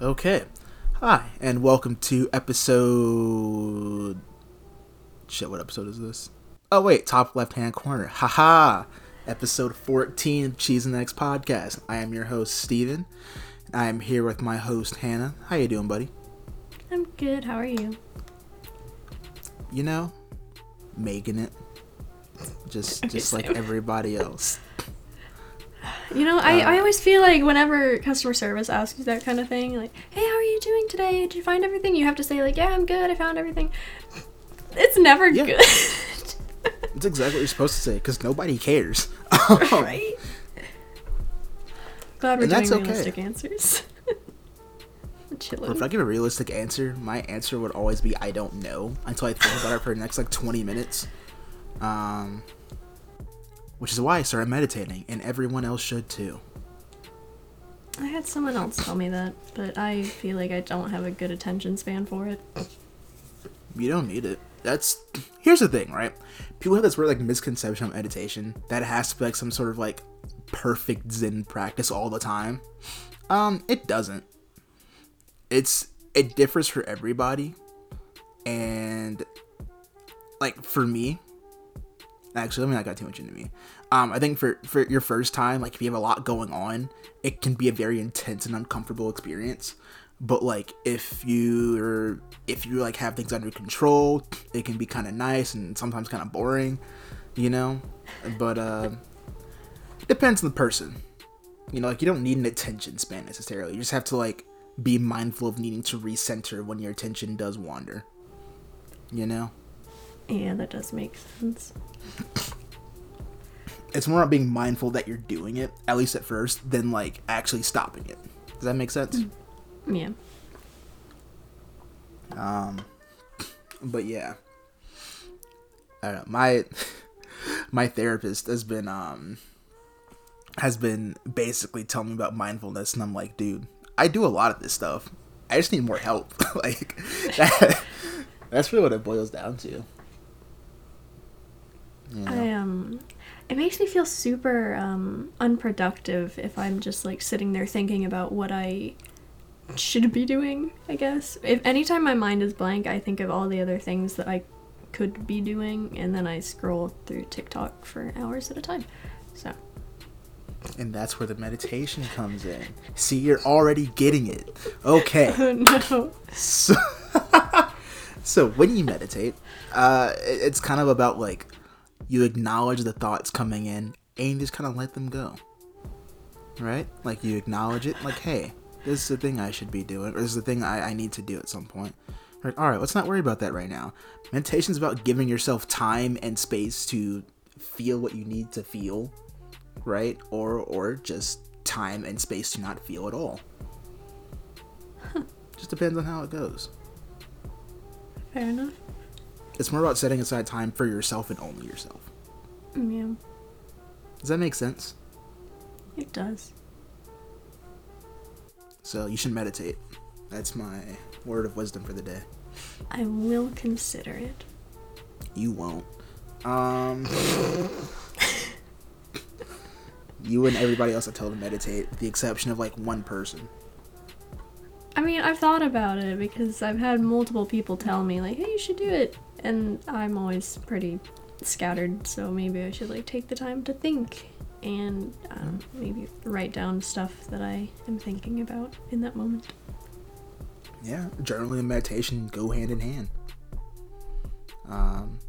Okay. Hi, and welcome to episode... Shit, what episode is this? Oh, wait, top left-hand corner. Haha! Episode 14 of Cheese and Eggs podcast. I am your host, Stephen. I am here with my host, Hannah. How you doing, buddy? I'm good. How are you? You know, making it. Just like everybody else. You know, I always feel like whenever customer service asks you that kind of thing, like, hey, how are you doing today? Did you find everything? You have to say, like, yeah, I'm good. I found everything. It's never good. That's exactly what you're supposed to say, because nobody cares. Right? Glad we're doing realistic answers. Chilling. If I give a realistic answer, my answer would always be, I don't know, until I think about it for the next, like, 20 minutes. Which is why I started meditating, and everyone else should too. I had someone else tell me that, but I feel like I don't have a good attention span for it. You don't need it. Here's the thing, right? People have this weird, like, misconception of meditation that it has to be, like, some sort of, like, perfect Zen practice all the time. It doesn't. It differs for everybody, and, like, for me. Actually, let me not get too much into me. I think for your first time, like, if you have a lot going on, it can be a very intense and uncomfortable experience. But, like, if you like have things under control, it can be kind of nice and sometimes kind of boring, you know. But it depends on the person. You know, like, you don't need an attention span necessarily. You just have to, like, be mindful of needing to recenter when your attention does wander. You know. Yeah, that does make sense. It's more about being mindful that you're doing it, at least at first, than, like, actually stopping it. Does that make sense? Yeah. But yeah. I don't know. My therapist has been basically telling me about mindfulness, and I'm like, dude, I do a lot of this stuff. I just need more help. Like, that's really what it boils down to. You know? It makes me feel super unproductive if I'm just, like, sitting there thinking about what I should be doing, I guess. If anytime my mind is blank, I think of all the other things that I could be doing, and then I scroll through TikTok for hours at a time. So. And that's where the meditation comes in. See, you're already getting it. Okay. Oh no. So when you meditate, it's kind of about, like, you acknowledge the thoughts coming in, and you just kind of let them go, right? Like, you acknowledge it, like, hey, this is the thing I should be doing, or this is the thing I need to do at some point. Like, all right, let's not worry about that right now. Meditation's about giving yourself time and space to feel what you need to feel, right? Or just time and space to not feel at all. Just depends on how it goes. Fair enough. It's more about setting aside time for yourself and only yourself. Yeah. Does that make sense? It does. So you should meditate. That's my word of wisdom for the day. I will consider it. You won't. You and everybody else I told to meditate, with the exception of, like, one person. I mean, I've thought about it because I've had multiple people tell me, like, hey, you should do it. And I'm always pretty scattered, so maybe I should, like, take the time to think and maybe write down stuff that I am thinking about in that moment. Yeah, journaling and meditation go hand in hand.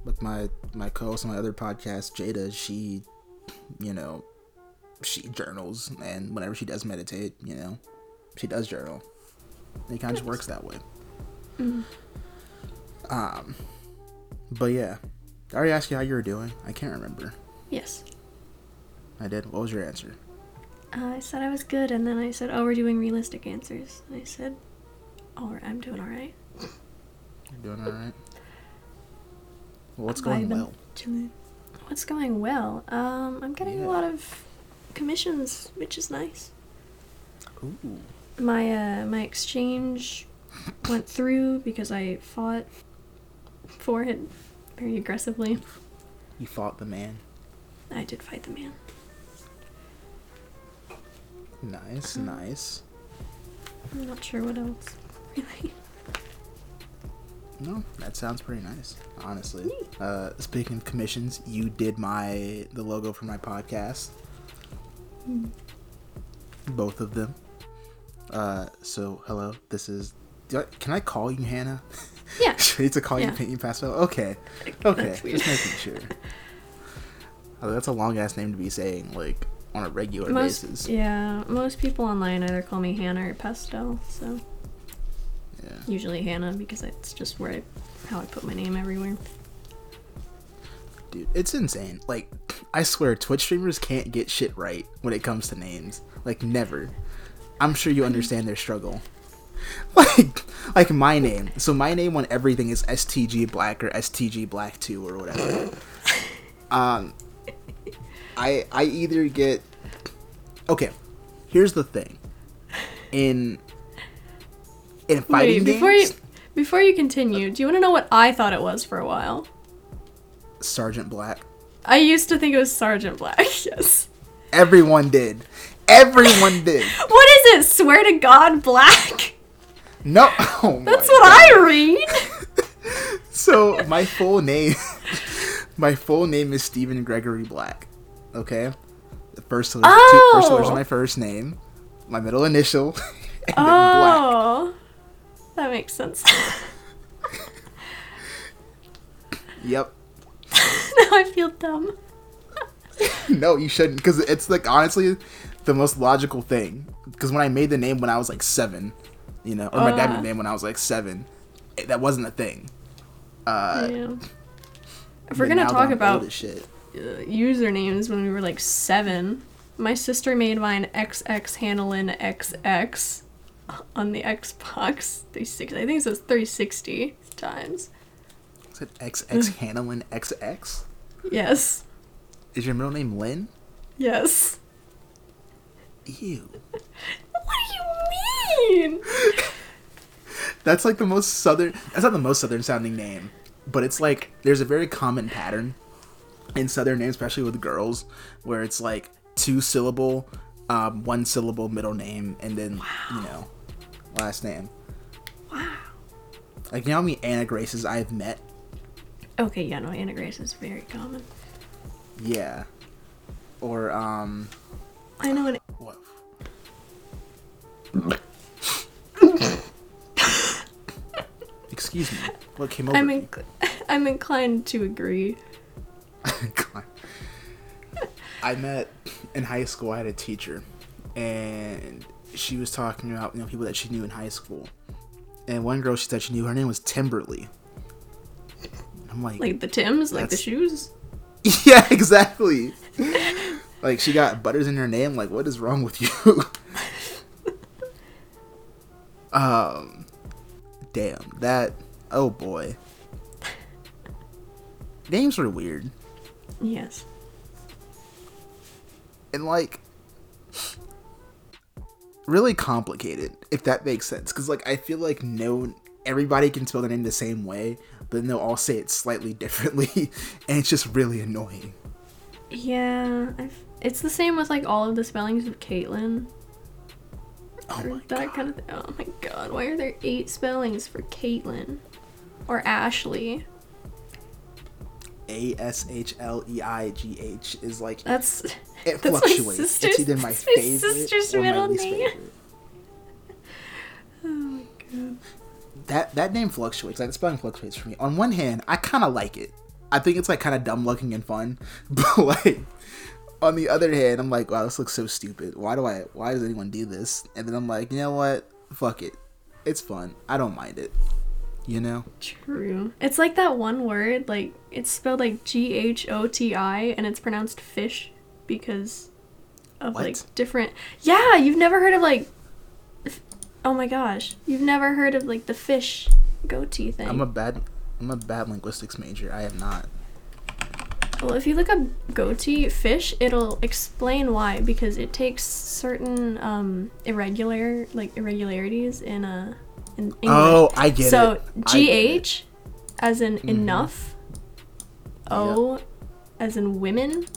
With my co-host on my other podcast, Jada, she journals, and whenever she does meditate, you know, she does journal. It kind of just works that way. Mm. But yeah, I already asked you how you were doing. I can't remember. Yes. I did. What was your answer? I said I was good, and then I said, oh, we're doing realistic answers. And I said, oh, I'm doing all right. You're doing all right? Well, what's going well? What's going well? I'm getting a lot of commissions, which is nice. Ooh. My exchange went through because I fought for it very aggressively. You fought the man. I did fight the man. Nice. I'm not sure what else, really. No, that sounds pretty nice, honestly. Speaking of commissions, you did the logo for my podcast. Mm. Both of them. So hello, this is. Can I call you Hannah? Yeah. Should I need to call you Pinty Pastel? Okay. That's weird. Just making sure. Oh, that's a long ass name to be saying like on a regular basis. Yeah, most people online either call me Hannah or Pastel. So. Yeah. Usually Hannah because it's just how I put my name everywhere. Dude, it's insane. Like, I swear, Twitch streamers can't get shit right when it comes to names. Like, never. I'm sure you understand their struggle. Like my name. So my name on everything is STG Black or STG Black 2 or whatever. I either get... Okay, here's the thing. In fighting games... Before you continue, do you want to know what I thought it was for a while? Sergeant Black. I used to think it was Sergeant Black, yes. Everyone did. What is it? Swear to God, Black? No. Oh, that's what God. I read. So my full name is Stephen Gregory Black. Okay. The first letters of my first name, my middle initial, and then Black. That makes sense. Yep. Now I feel dumb. No, you shouldn't, because it's like honestly the most logical thing. Because when I made the name when I was like 7, you know, or my dad made the name when I was like 7, that wasn't a thing. Yeah. If we're gonna talk about shit. Usernames when we were like 7, my sister made mine XX Hanlon XX on the Xbox 360. I think it says 360 times. Is it XX Hanlon XX? Yes. Is your middle name Lynn? Yes. Ew. What do you mean? That's like the most southern... That's not the most southern sounding name. But it's like... There's a very common pattern in southern names, especially with girls, where it's like 2-syllable, 1-syllable middle name, and then, you know, last name. Wow. Like, you know how many Anna Graces I've met? Okay, yeah, no, Anna Grace is very common. Yeah. Or, I know an... What? Excuse me. What came over I'm inclined to agree. I met... In high school, I had a teacher. And she was talking about, you know, people that she knew in high school. And one girl she said she knew, her name was Kimberly. And I'm like... Like the Tims? Like the shoes? Yeah, exactly. Like, she got butters in her name. Like, what is wrong with you? Damn, that... Oh, boy. Names are weird. Yes. And, like... Really complicated, if that makes sense. Because, like, I feel like everybody can spell their name the same way, but then they'll all say it slightly differently, and it's just really annoying. Yeah, it's the same with, like, all of the spellings of Caitlin. Oh, my that God. Kind of oh, my God. Why are there 8 spellings for Caitlin? Or Ashley? A-S-H-L-E-I-G-H is, like... It fluctuates. My sister's, it's either my favorite my sister's or middle my least name. Favorite. Oh, my God. That name fluctuates. Like, the spelling fluctuates for me. On one hand, I kind of like it. I think it's, like, kind of dumb-looking and fun. But, like, on the other hand, I'm like, wow, this looks so stupid. Why does anyone do this? And then I'm like, you know what? Fuck it. It's fun. I don't mind it. You know? True. It's like that one word, like, it's spelled, like, G-H-O-T-I, and it's pronounced fish because of, what? Like, different... Yeah, you've never heard of, like... Oh my gosh! You've never heard of like the fish goatee thing. I'm a bad linguistics major. I have not. Well, if you look up goatee fish, it'll explain why because it takes certain irregularities in English. Oh, I get it. So GH as in enough, O as in women,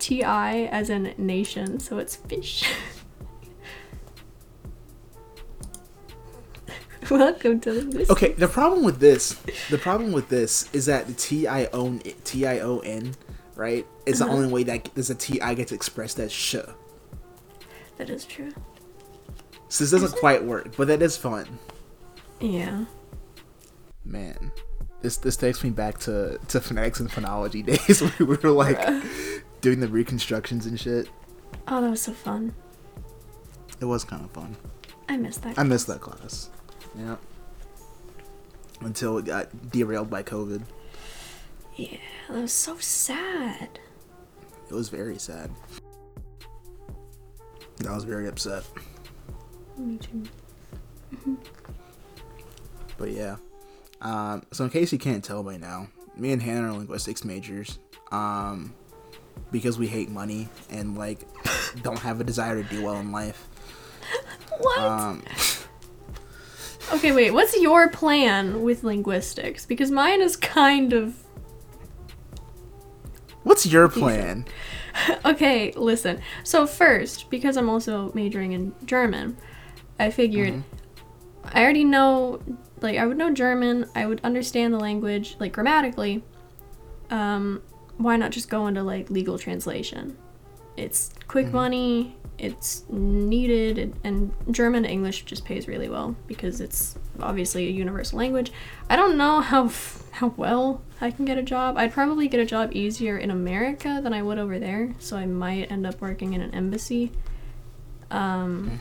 TI as in nation. So it's fish. Welcome to this. Okay, the problem with this is that the T-I-O-N, right? It's the only way that there's a T-I gets expressed as sh. That is true. So this doesn't quite work, but that is fun. Yeah. Man, this takes me back to phonetics and phonology days when we were like doing the reconstructions and shit. Oh, that was so fun. It was kind of fun. I missed that class. Yeah. Until it got derailed by COVID. Yeah, that was so sad. It was very sad. I was very upset. Me too. Mm-hmm. But yeah. So in case you can't tell by now, me and Hannah are linguistics majors. Because we hate money and like don't have a desire to do well in life. What? Okay, wait. What's your plan with linguistics? Because mine is kind of... What's your plan? Okay, listen. So first, because I'm also majoring in German, I figured I already know... Like, I would know German. I would understand the language, like, grammatically. Why not just go into, like, legal translation? It's quick money. It's needed, and German and English just pays really well because it's obviously a universal language. I don't know how well I can get a job. I'd probably get a job easier in America than I would over there, so I might end up working in an embassy. Or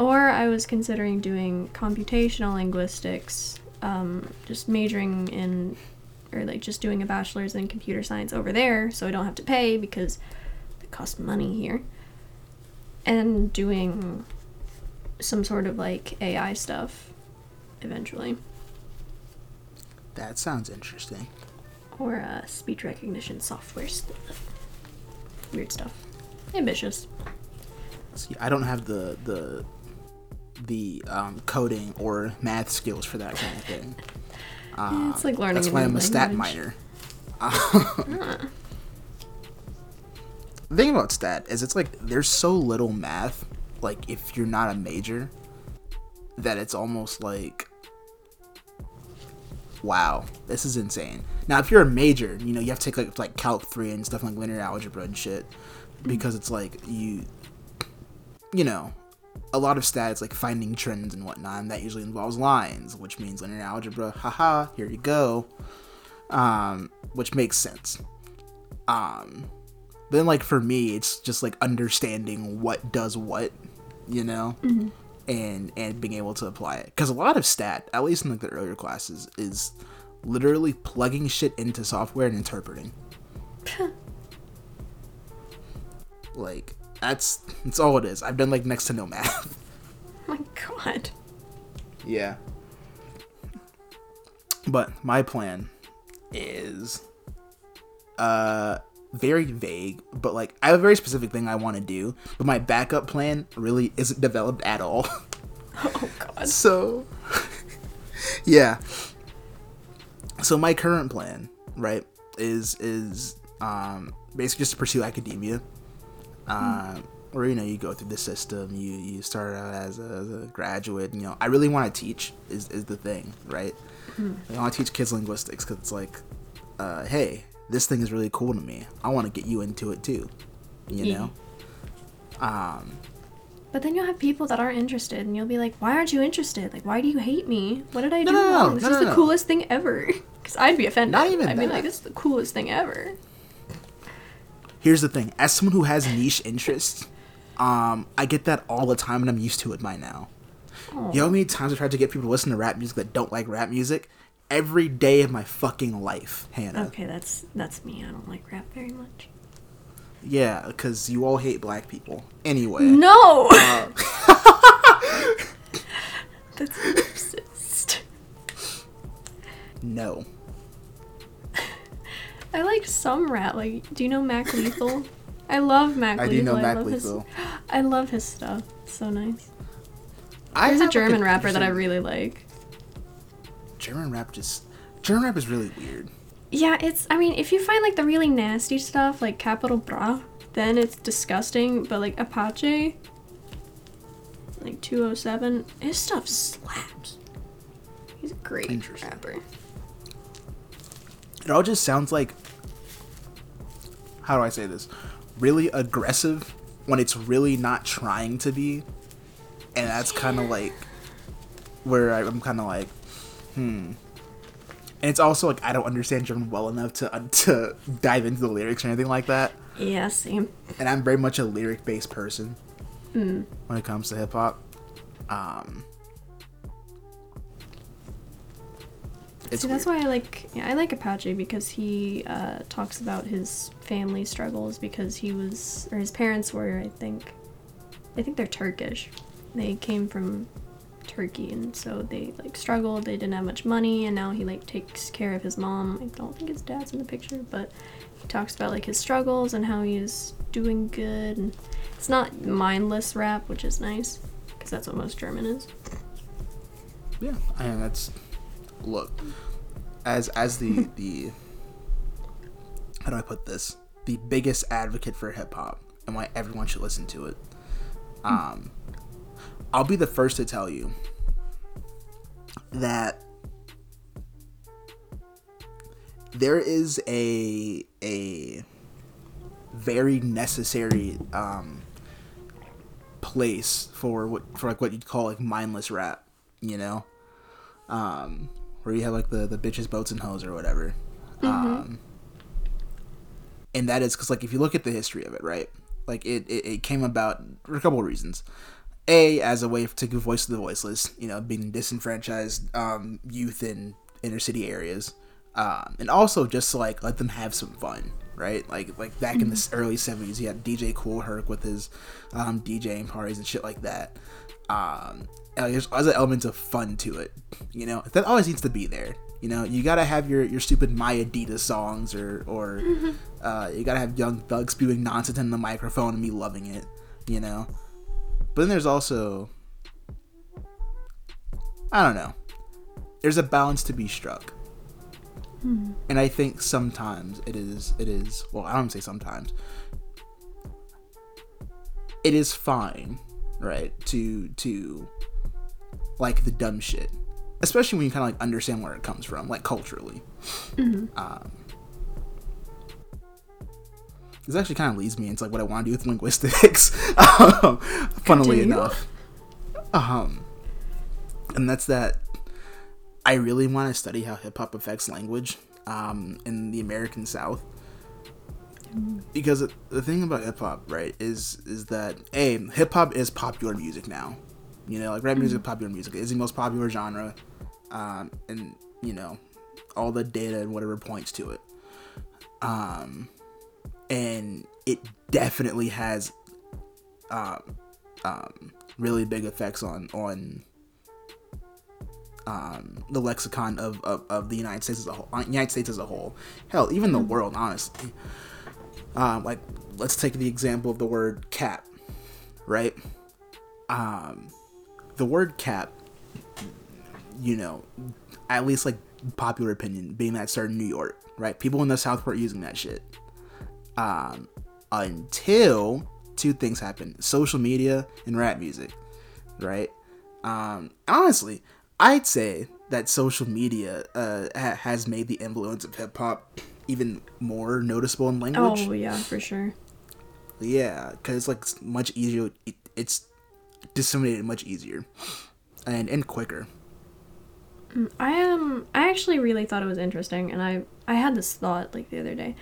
I was considering doing computational linguistics, just majoring in, or like just doing a bachelor's in computer science over there, so I don't have to pay because it costs money here. And doing some sort of, like, AI stuff eventually. That sounds interesting. Or speech recognition software stuff. Weird stuff. Ambitious. See, I don't have the coding or math skills for that kind of thing. It's like learning a new language. That's why I'm a stat minor. The thing about stat is it's like there's so little math, like if you're not a major, that it's almost like, wow, this is insane. Now, if you're a major, you know, you have to take like Calc 3 and stuff like linear algebra and shit, because it's like you know, a lot of stats like finding trends and whatnot, and that usually involves lines, which means linear algebra, haha, here you go, which makes sense. Then, like, for me, it's just, like, understanding what does what, you know, and being able to apply it. Because a lot of stat, at least in, like, the earlier classes, is literally plugging shit into software and interpreting. Like, that's all it is. I've done, like, next to no math. Oh, my God. Yeah. But my plan is, very vague, but like I have a very specific thing I want to do, but my backup plan really isn't developed at all. Oh God. So yeah, so my current plan, right, is basically just to pursue academia, where, you know, you go through the system, you start out as a graduate. You know, I really want to teach is the thing, right? I want to teach kids linguistics because it's like, hey, this thing is really cool to me. I want to get you into it too, you know? But then you'll have people that aren't interested, and you'll be like, why aren't you interested? Like, why do you hate me? What did I do wrong? This is the coolest thing ever. Because I'd be offended. Not even I'd be like, this is the coolest thing ever. Here's the thing. As someone who has niche interests, I get that all the time, and I'm used to it by now. Oh. You know how many times I tried to get people to listen to rap music that don't like rap music? Every day of my fucking life, Hannah. Okay, that's me. I don't like rap very much. Yeah, because you all hate black people. Anyway. No! That's racist. No. I like some rap. Like, do you know Mac Lethal? I love Mac Lethal. I do know Mac Lethal. I love his stuff. It's so nice. There's a German rapper that I really like. German rap is really weird. Yeah, if you find, like, the really nasty stuff, like Capital Bra, then it's disgusting, but, like, Apache, like, 207, his stuff slaps. He's a great rapper. It all just sounds like, how do I say this? Really aggressive when it's really not trying to be. And that's kind of like where I'm kind of like, And it's also like I don't understand German well enough to dive into the lyrics or anything like that. Yeah, same. And I'm very much a lyric-based person when it comes to hip hop. See, that's why I like Apache, because he talks about his family struggles, because his parents were, I think they're Turkish. They came from Turkey, and so they struggled. They didn't have much money, and now he takes care of his mom. I don't think his dad's in the picture, but he talks about his struggles and how he's doing good. And it's not mindless rap, which is nice, because that's what most German is. Yeah, I mean, that's as the the, how do I put this? The biggest advocate for hip hop and why everyone should listen to it. I'll be the first to tell you that there is a very necessary place for what you'd call mindless rap, you know, where you have the bitches, boats, and hoes or whatever, and that is because if you look at the history of it, right, it came about for a couple of reasons. A, as a way to give voice to the voiceless, being disenfranchised youth in inner city areas, and also just to let them have some fun, right? Back in the early 70s, you had DJ Cool Herc with his DJing parties and shit like that. There's other elements of fun to it, that always needs to be there. You gotta have your stupid My Adidas songs, or you gotta have Young Thug spewing nonsense in the microphone and me loving it, But then there's also, I don't know, there's a balance to be struck. And I think sometimes it is, well, I don't say sometimes, it is fine, right, to like the dumb shit, especially when you kind of understand where it comes from, culturally. This actually kind of leads me into what I want to do with linguistics, funnily enough. And that's that I really want to study how hip-hop affects language in the American South. Because the thing about hip-hop, right, is that, A, hip-hop is popular music now. Rap music is popular music. It's the most popular genre, and, all the data and whatever points to it. And it definitely has really big effects on the lexicon of the United States as a whole. Hell, even the world, honestly. Let's take the example of the word cap, right? The word cap, at least popular opinion, being that started in New York, right? People in the South weren't using that shit. Until two things happened: social media and rap music, right? Honestly, I'd say that social media has made the influence of hip hop even more noticeable in language. Oh yeah, for sure. Yeah, because it's much easier. It's disseminated much easier and quicker. I actually really thought it was interesting, and I had this thought the other day,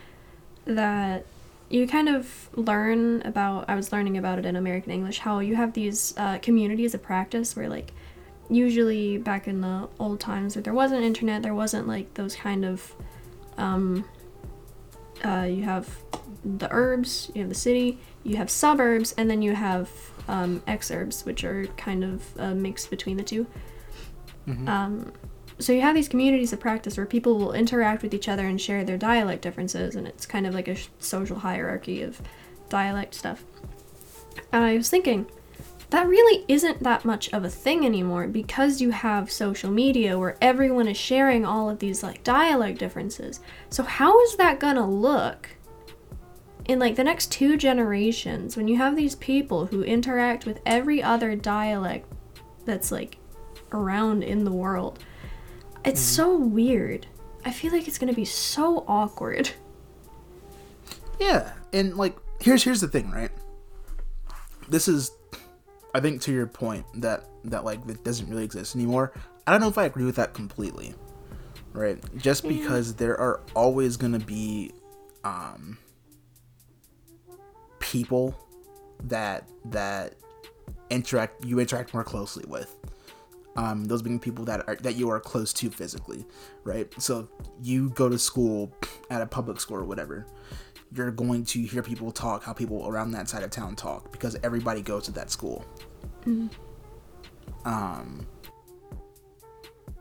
that you kind of learn about, I was learning about it in American English, how you have these communities of practice where usually back in the old times where there wasn't internet, there wasn't those kind of, you have the urbs, you have the city, you have suburbs, and then you have exurbs, which are kind of a mix between the two. So you have these communities of practice where people will interact with each other and share their dialect differences, and it's kind of a social hierarchy of dialect stuff. And I was thinking, that really isn't that much of a thing anymore, because you have social media where everyone is sharing all of these dialect differences. So how is that gonna look in the next two generations when you have these people who interact with every other dialect that's around in the world? It's so weird. I feel like it's gonna be so awkward. Yeah, and like here's the thing, right? This is, I think, to your point that like it doesn't really exist anymore. I don't know if I agree with that completely, right? Just because there are always gonna be people that you interact more closely with. Those being people that you are close to physically, right? So you go to school at a public school or whatever, you're going to hear people talk how people around that side of town talk because everybody goes to that school. Mm-hmm.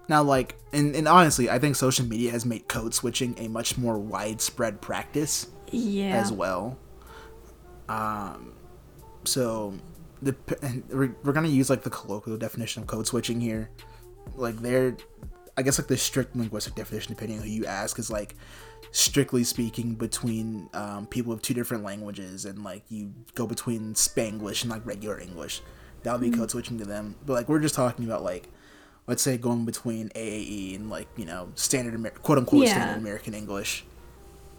Now, like, and honestly, I think social media has made code switching a much more widespread practice as well. So we're gonna use like the colloquial definition of code switching here. Like I guess like the strict linguistic definition, depending on who you ask, is like strictly speaking between people of two different languages, and like you go between Spanglish and like regular English. That would be code switching to them. But like we're just talking about like, let's say going between AAE and like, you know, standard quote unquote standard American English.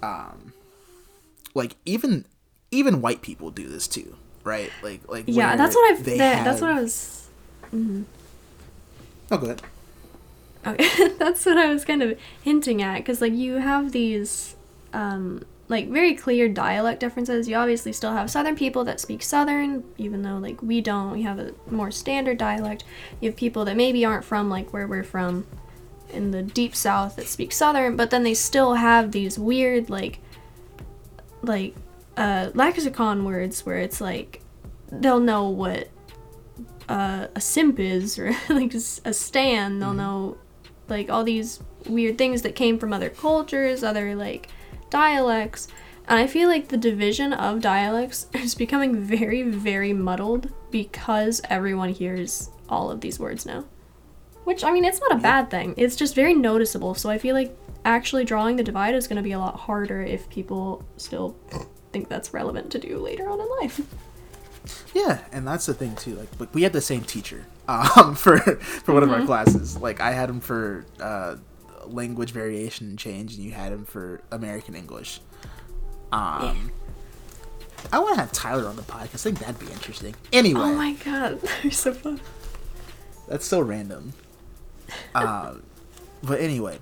Like even white people do this too. Right, like yeah, that's what I was. Mm-hmm. Oh, go ahead. Okay, that's what I was kind of hinting at, because like you have these, like very clear dialect differences. You obviously still have Southern people that speak Southern, even though like we don't. We have a more standard dialect. You have people that maybe aren't from like where we're from, in the deep South, that speak Southern, but then they still have these weird like. Lexicon words where it's like they'll know what a simp is, or like a stan. They'll know like all these weird things that came from other cultures, other like dialects, and I feel like the division of dialects is becoming very, very muddled because everyone hears all of these words now, which I mean it's not a bad thing, it's just very noticeable. So I feel like actually drawing the divide is going to be a lot harder if people still think that's relevant to do later on in life. Yeah, and that's the thing too, like we had the same teacher for one of our classes. Like I had him for language variation and change, and you had him for American English. I want to have Tyler on the podcast. I think that'd be interesting. Anyway, oh my god, they're so fun. That's so random. But anyway,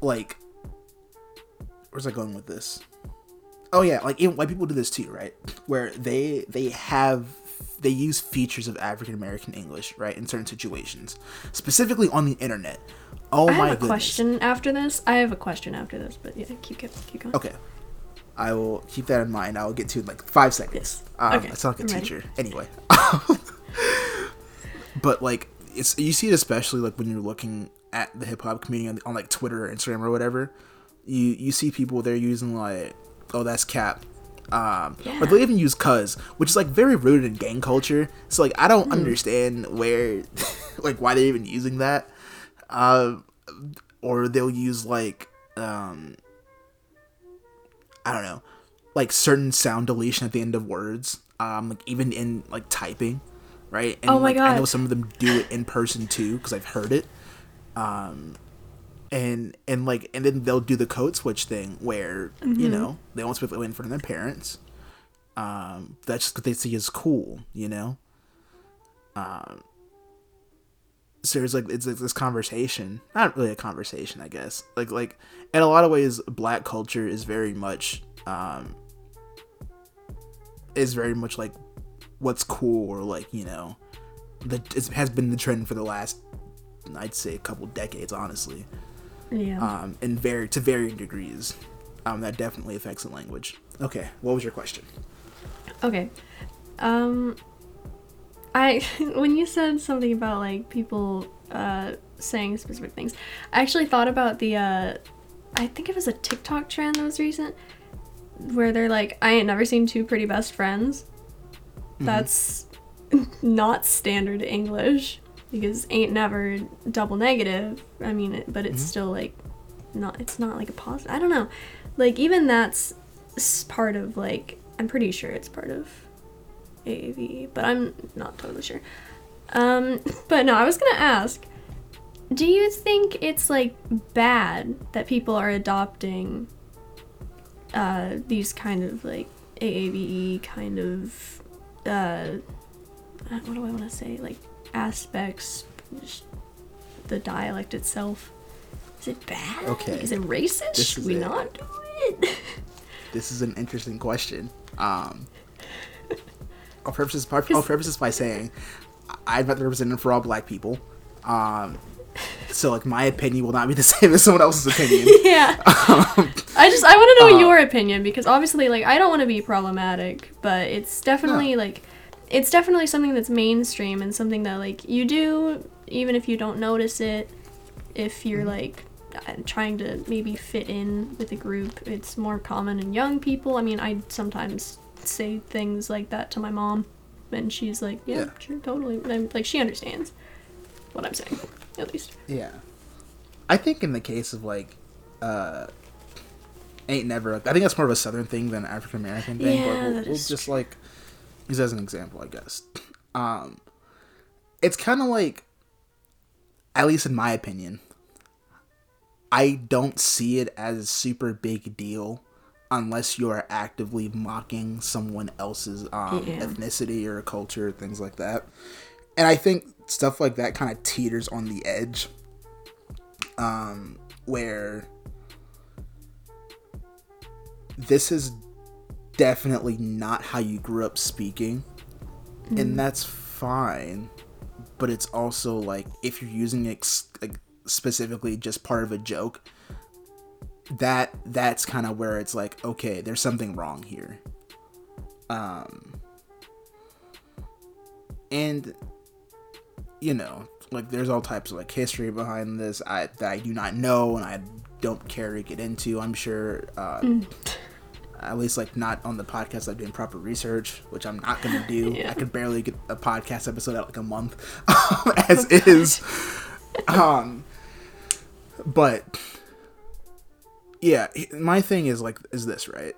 like where's I going with this? Oh yeah, like even white people do this too, right? Where they use features of African American English, right, in certain situations, specifically on the internet. Oh my goodness! I have a question after this, but yeah, keep going. Okay, I will keep that in mind. I will get to it in like 5 seconds. Yes. Okay. I sound like a teacher, anyway. But like, you see it especially like when you're looking at the hip hop community on like Twitter or Instagram or whatever. You see people there using like, oh, that's cap. Or they'll even use cuz, which is like very rooted in gang culture. So like I don't understand where like why they're even using that. Or they'll use like I don't know, like certain sound deletion at the end of words, like even in like typing, right? And oh my God. I know some of them do it in person too, cuz I've heard it. And then they'll do the code switch thing where you know they won't speak in front of their parents. That's just what they see as cool, you know. So it's like it's this conversation, not really a conversation, I guess. Like in a lot of ways, Black culture is very much like what's cool, or like, you know, it has been the trend for the last, I'd say, a couple decades, honestly. Yeah. And to varying degrees, that definitely affects the language. Okay, what was your question? Okay, I when you said something about like people saying specific things, I actually thought about the I think it was a TikTok trend that was recent, where they're like, I ain't never seen two pretty best friends. That's not standard English, because ain't never double negative. I mean, but it's still like not, it's not like a positive. I don't know. Like even that's part of like, I'm pretty sure it's part of AAV, but I'm not totally sure. But no, I was going to ask, Do you think it's like bad that people are adopting these kind of like AABE kind of what do I want to say, like aspects, the dialect itself? Is it bad? Okay. Is it racist? Should we not do it? This is an interesting question. I'll preface this by saying I'm not the representative for all black people. So like my opinion will not be the same as someone else's opinion. Yeah. I want to know your opinion, because obviously like I don't want to be problematic, but it's definitely like it's definitely something that's mainstream and something that like you do even if you don't notice it. If you're like trying to maybe fit in with a group, it's more common in young people. I mean, I sometimes say things like that to my mom, and she's like, "Yeah, sure, totally." And I'm like, she understands what I'm saying, at least. Yeah, I think in the case of like, ain't never. I think that's more of a Southern thing than an African American thing. Yeah, but we'll just like use as an example, I guess. It's kind of like, at least in my opinion, I don't see it as a super big deal unless you're actively mocking someone else's ethnicity or culture, things like that. And I think stuff like that kind of teeters on the edge, where this is definitely not how you grew up speaking, and that's fine. But it's also like, if you're using it like specifically just part of a joke, that's kind of where it's like, okay, there's something wrong here. And you know, like there's all types of like history behind this that I do not know and I don't care to get into. I'm sure, at least like not on the podcast. I've done proper research, which I'm not gonna do. Yeah. I could barely get a podcast episode out like a month as is. But yeah, my thing is like, is this right?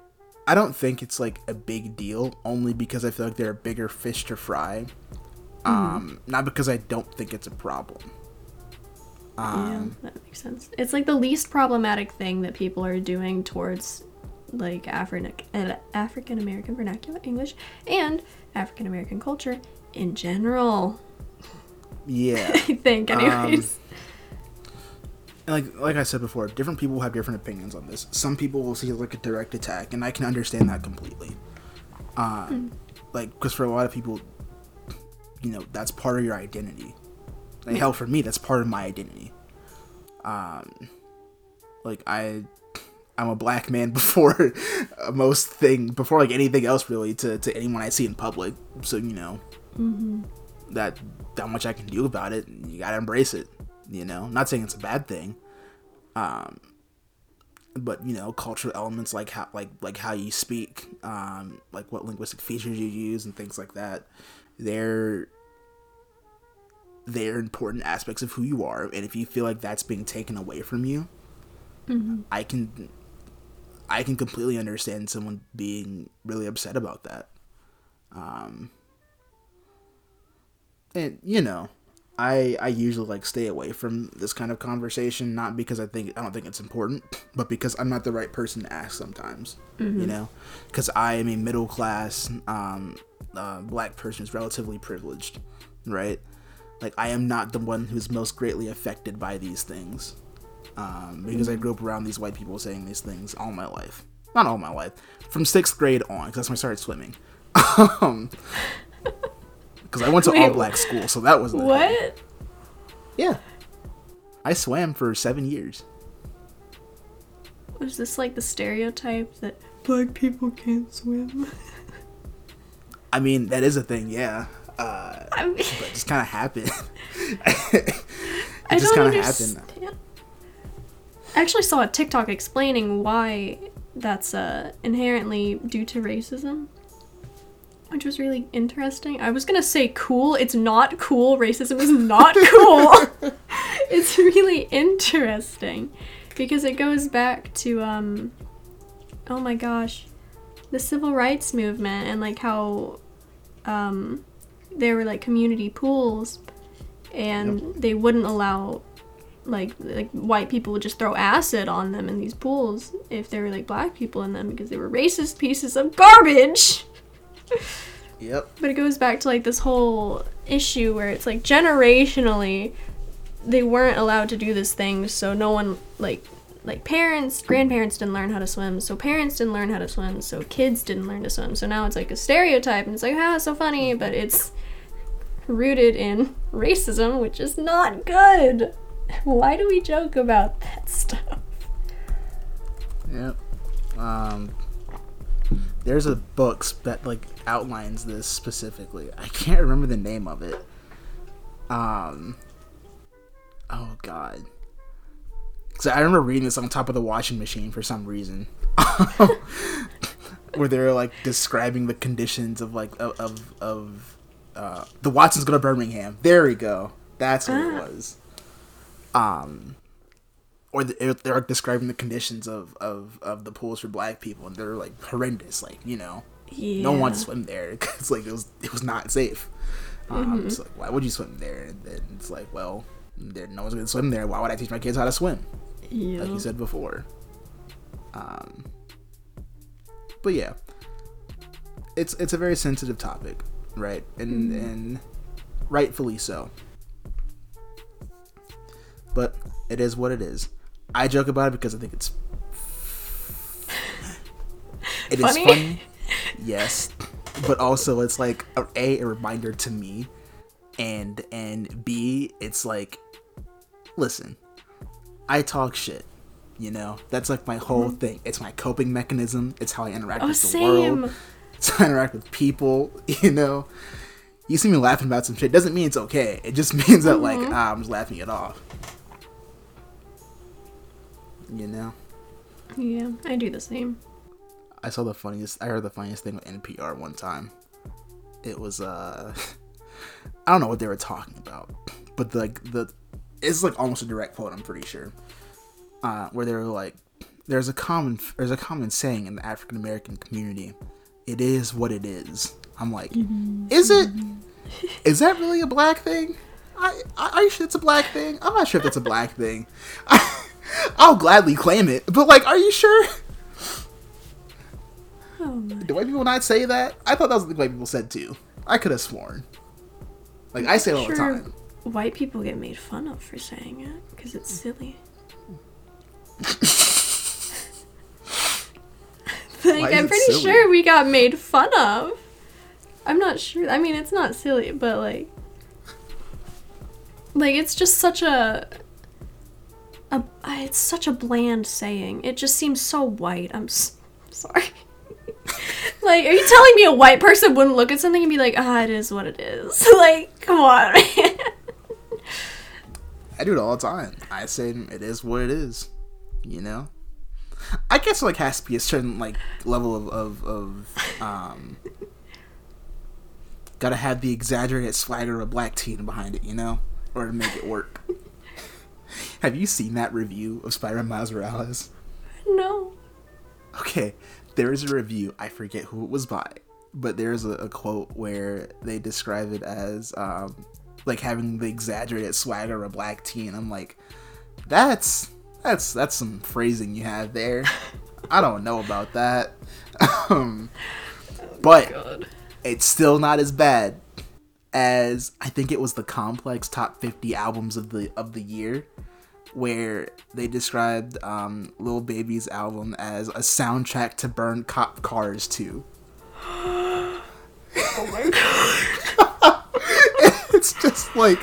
I don't think it's like a big deal, only because I feel like there are bigger fish to fry. Not because I don't think it's a problem. Yeah, that makes sense. It's like the least problematic thing that people are doing towards like African American vernacular English and African American culture in general. Yeah. I think anyways. Like I said before, different people have different opinions on this. Some people will see like a direct attack, and I can understand that completely. Like, 'cause for a lot of people, you know, that's part of your identity. Like, hell, for me, that's part of my identity. Like I'm a black man before before like anything else really to anyone I see in public. So, you know, that much I can do about it. You gotta embrace it, you know, not saying it's a bad thing. But you know, cultural elements like how you speak, like what linguistic features you use and things like that. They're important aspects of who you are. And if you feel like that's being taken away from you, I can completely understand someone being really upset about that. And you know, I usually like stay away from this kind of conversation, not because I don't think it's important, but because I'm not the right person to ask sometimes, you know, because I am a middle class black person who's relatively privileged, right? Like, I am not the one who's most greatly affected by these things. Because I grew up around these white people saying these things all my life. Not all my life. From 6th grade on, because that's when I started swimming. Because I went to all-black school, so that was the what? Thing. Yeah. I swam for 7 years. Was this like the stereotype that black people can't swim? I mean, that is a thing, yeah. But it just kind of happened. It just kind of happened. I actually saw a TikTok explaining why that's inherently due to racism, which was really interesting. I was gonna say cool. It's not cool. Racism is not cool. It's really interesting because it goes back to, oh my gosh, the civil rights movement and like how there were like community pools and they wouldn't allow like white people would just throw acid on them in these pools if there were like black people in them because they were racist pieces of garbage. Yep. But it goes back to like this whole issue where it's like generationally they weren't allowed to do this thing, so no one like parents, grandparents didn't learn how to swim, so parents didn't learn how to swim, so kids didn't learn to swim. So now it's like a stereotype and it's like, ah, so funny, but it's rooted in racism, which is not good. Why do we joke about that stuff? Yep. There's a book that like outlines this specifically. I can't remember the name of it. Oh god. Because I remember reading this on top of the washing machine for some reason, where they're like describing the conditions of like of the Watsons go to Birmingham. There we go. That's what it was. They're like describing the conditions of the pools for black people, and they're like horrendous. Like, you know, no one wants to swim there because like it was not safe. Mm-hmm. So like, why would you swim there? And then it's like, well, no one's gonna swim there. Why would I teach my kids how to swim? Yeah. Like you said before. But yeah, it's a very sensitive topic, right? And and rightfully so. But it is what it is. I joke about it because I think it funny? Is funny. Yes, but also it's like a reminder to me. And B, it's like, listen, I talk shit, you know? That's like my whole thing. It's my coping mechanism. It's how I interact with the world. It's how I interact with people, you know? You see me laughing about some shit. Doesn't mean it's okay. It just means that, like, I'm just laughing it off. You know? Yeah, I do the same. I heard the funniest thing with NPR one time. It was, I don't know what they were talking about, but it's like almost a direct quote, I'm pretty sure, where they were like, there's a common saying in the African American community, it is what it is. I'm like, is that really a black thing? Are you sure it's a black thing? I'm not sure if that's a black thing. I'll gladly claim it, but like, are you sure? Oh my. Do white people not say that? I thought that was the white people said too. I could have sworn. Like, I say it all the time. White people get made fun of for saying it, because it's silly. Like, I'm pretty sure we got made fun of. I'm not sure. I mean, it's not silly, but, like, it's just such it's such a bland saying. It just seems so white. I'm sorry. Like, are you telling me a white person wouldn't look at something and be like, it is what it is? Like, come on, man. I do it all the time. I say it is what it is, you know? I guess like has to be a certain like level of gotta have the exaggerated swagger of a black teen behind it, you know? Or to make it work. Have you seen that review of Spider-Man Miles Morales? No. Okay. There is a review, I forget who it was by, but there's a quote where they describe it as, like, having the exaggerated swagger of a black teen. I'm like, that's some phrasing you have there. I don't know about that. But God. It's still not as bad as, I think it was the Complex Top 50 Albums of the Year, where they described Lil Baby's album as a soundtrack to burn cop cars to. Oh my god. It's just like,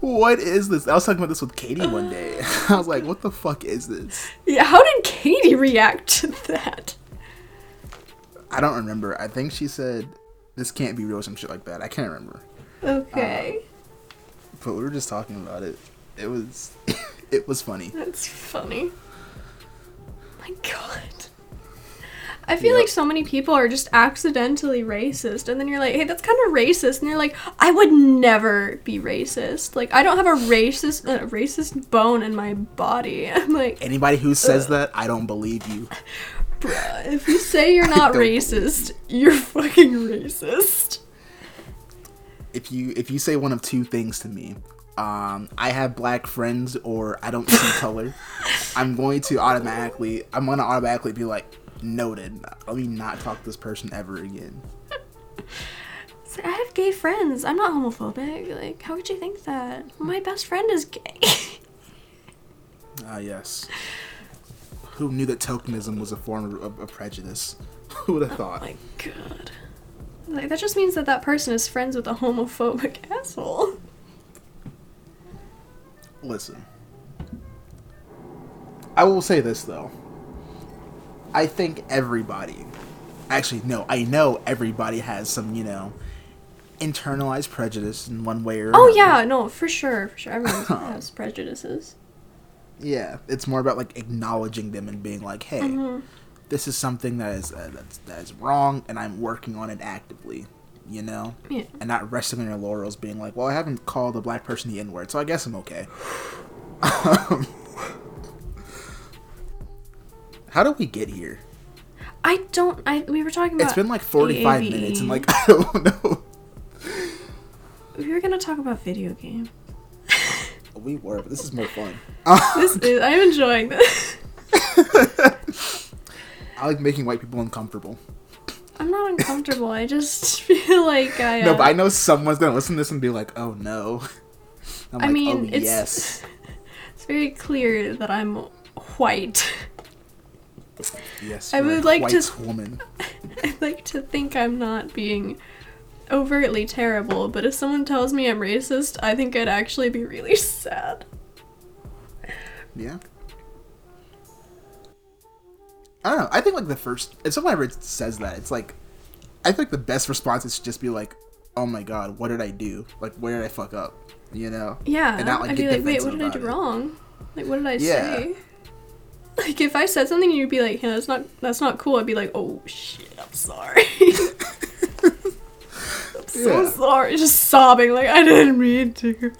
what is this? I was talking about this with Katie one day. I was like, what the fuck is this? Yeah, how did Katie react to that? I don't remember. I think she said, this can't be real or some shit like that. I can't remember. Okay. But we were just talking about it. It was funny. That's funny. My god. I feel like so many people are just accidentally racist, and then you're like, hey, that's kind of racist, and you're like, I would never be racist. Like, I don't have a racist bone in my body. I'm like, anybody who says that, I don't believe you. Bruh, if you say you're not racist, you're fucking racist. If you say one of two things to me, I have black friends or I don't see color, I'm going to automatically be like, noted, let me not talk to this person ever again. So I have gay friends. I'm not homophobic. Like, how would you think that? My best friend is gay. Yes. Who knew that tokenism was a form of prejudice? Who would have thought? Oh my god. Like, that just means that that person is friends with a homophobic asshole. Listen. I will say this, though. I think everybody... Actually, no, I know everybody has some, you know, internalized prejudice in one way or another. Oh, yeah, no, for sure, for sure. Everyone has prejudices. Yeah, it's more about, like, acknowledging them and being like, hey, this is something that is wrong, and I'm working on it actively, you know? Yeah. And not resting on your laurels being like, well, I haven't called a black person the N-word, so I guess I'm okay. How did we get here? We were talking about... It's been like 45 AAVE. Minutes and like, I don't know. We were going to talk about video games. We were, but this is more fun. I'm enjoying this. I like making white people uncomfortable. I'm not uncomfortable. I just feel like I... No, but I know someone's going to listen to this and be like, oh no. Yes. It's very clear that I'm white. Yes, I would like to. Woman. I'd like to think I'm not being overtly terrible, but if someone tells me I'm racist, I think I'd actually be really sad. Yeah. I don't know. I think like if someone ever says that, it's like, I think the best response is to just be like, "Oh my god, what did I do? Like, where did I fuck up? You know?" Yeah. And not like I'd be like, "Wait, what did I do wrong? Like, what did I say?" Like, if I said something and you'd be like, Hannah, that's not cool, I'd be like, oh, shit, I'm sorry. I'm so sorry. Just sobbing, like, I didn't mean to.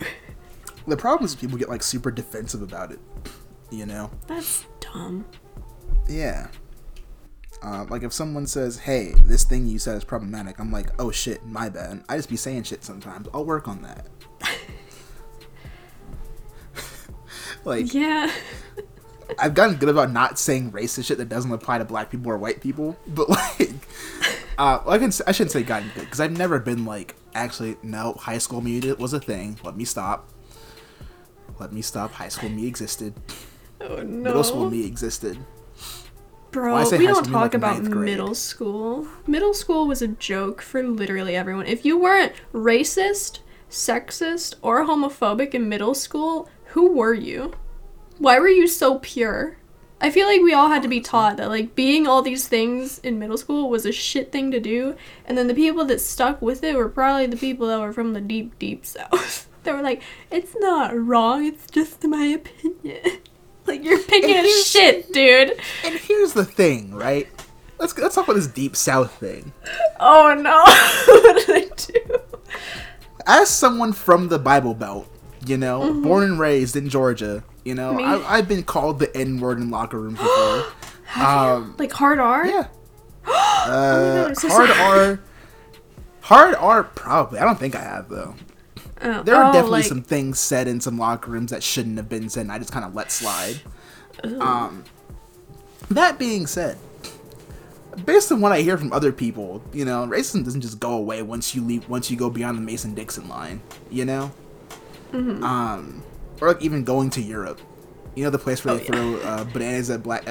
The problem is people get, like, super defensive about it, you know? That's dumb. Yeah. Like, if someone says, hey, this thing you said is problematic, I'm like, oh, shit, my bad. I just be saying shit sometimes. I'll work on that. Like... Yeah. I've gotten good about not saying racist shit that doesn't apply to black people or white people, but like, I shouldn't say gotten good because I've never been like, actually, no, High School Me was a thing. Let me stop. High School Me existed. Oh no. Middle School Me existed. Bro, we don't talk about middle school. Middle school was a joke for literally everyone. If you weren't racist, sexist, or homophobic in middle school, who were you? Why were you so pure? I feel like we all had to be taught that, like, being all these things in middle school was a shit thing to do, and then the people that stuck with it were probably the people that were from the deep, deep south. They were like, it's not wrong, it's just my opinion. Like, you're picking a shit, dude. And here's the thing, right? Let's talk about this deep south thing. Oh, no. What did I do? As someone from the Bible Belt, you know, born and raised in Georgia... You know, I've been called the N-word in locker rooms before. Like hard R? Yeah. Oh God, hard R probably. I don't think I have, though. There are definitely some things said in some locker rooms that shouldn't have been said, and I just kind of let slide. That being said, based on what I hear from other people, you know, racism doesn't just go away once you go beyond the Mason-Dixon line, you know? Mm-hmm. Or like even going to Europe, you know, the place where they throw bananas at black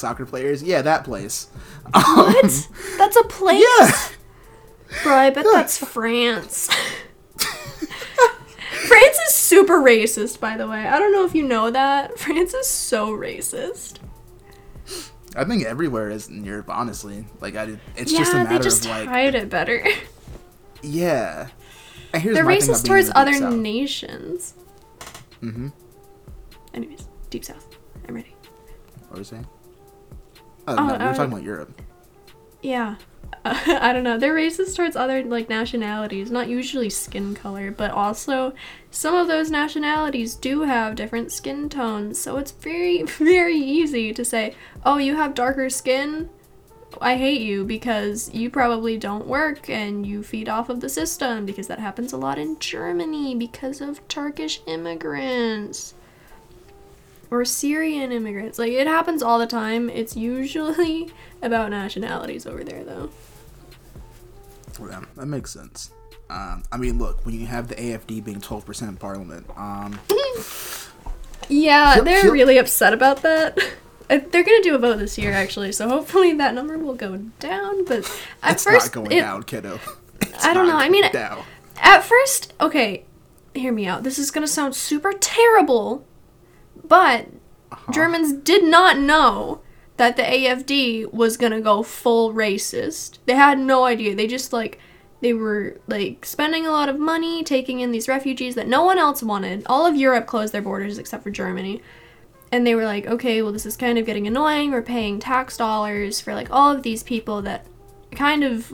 soccer players. Yeah, that place. What? That's a place? Yeah. Bro, I bet that's France. France is super racist, by the way. I don't know if you know that. France is so racist. I think everywhere is in Europe, honestly. Like it's just a matter of like. Yeah, they just hide it better. Yeah. They're racist towards other nations. Mm-hmm. Anyways, Deep South. I'm ready. What were you saying? We were talking about Europe. Yeah. I don't know. They're racist towards other, like, nationalities. Not usually skin color, but also some of those nationalities do have different skin tones. So it's very, very easy to say, oh, you have darker skin? I hate you because you probably don't work and you feed off of the system, because that happens a lot in Germany because of Turkish immigrants or Syrian immigrants. Like, it happens all the time. It's usually about nationalities over there, though. Yeah, that makes sense. I mean, look, when you have the AfD being 12% in parliament, yeah, they're really upset about that. They're gonna do a vote this year, actually, so hopefully that number will go down. But at it's first, not going it, down, kiddo. It's I don't know. I mean, down. At first, okay, hear me out. This is gonna sound super terrible, but Germans did not know that the AfD was gonna go full racist. They had no idea. They just they were spending a lot of money taking in these refugees that no one else wanted. All of Europe closed their borders except for Germany. And they were like, okay, well, this is kind of getting annoying. We're paying tax dollars for, all of these people that kind of,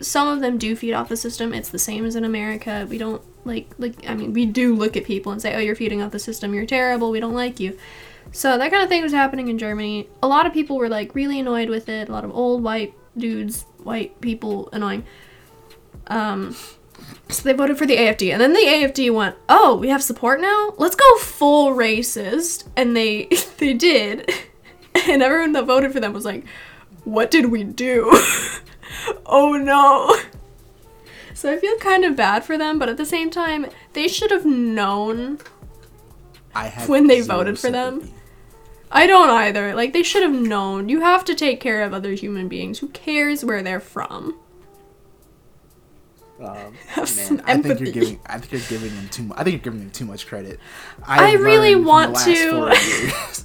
some of them do feed off the system. It's the same as in America. We don't, I mean, we do look at people and say, oh, you're feeding off the system. You're terrible. We don't like you. So that kind of thing was happening in Germany. A lot of people were, really annoyed with it. A lot of old white dudes, white people, annoying. So they voted for the AfD, and then the AfD went, oh, we have support now? Let's go full racist. And they did. And everyone that voted for them was like, what did we do? Oh no. So I feel kind of bad for them, but at the same time, they should have known when they voted for them. I don't either. They should have known. You have to take care of other human beings. Who cares where they're from? I think you're giving him too much. I think you're giving him too much credit. I really want to.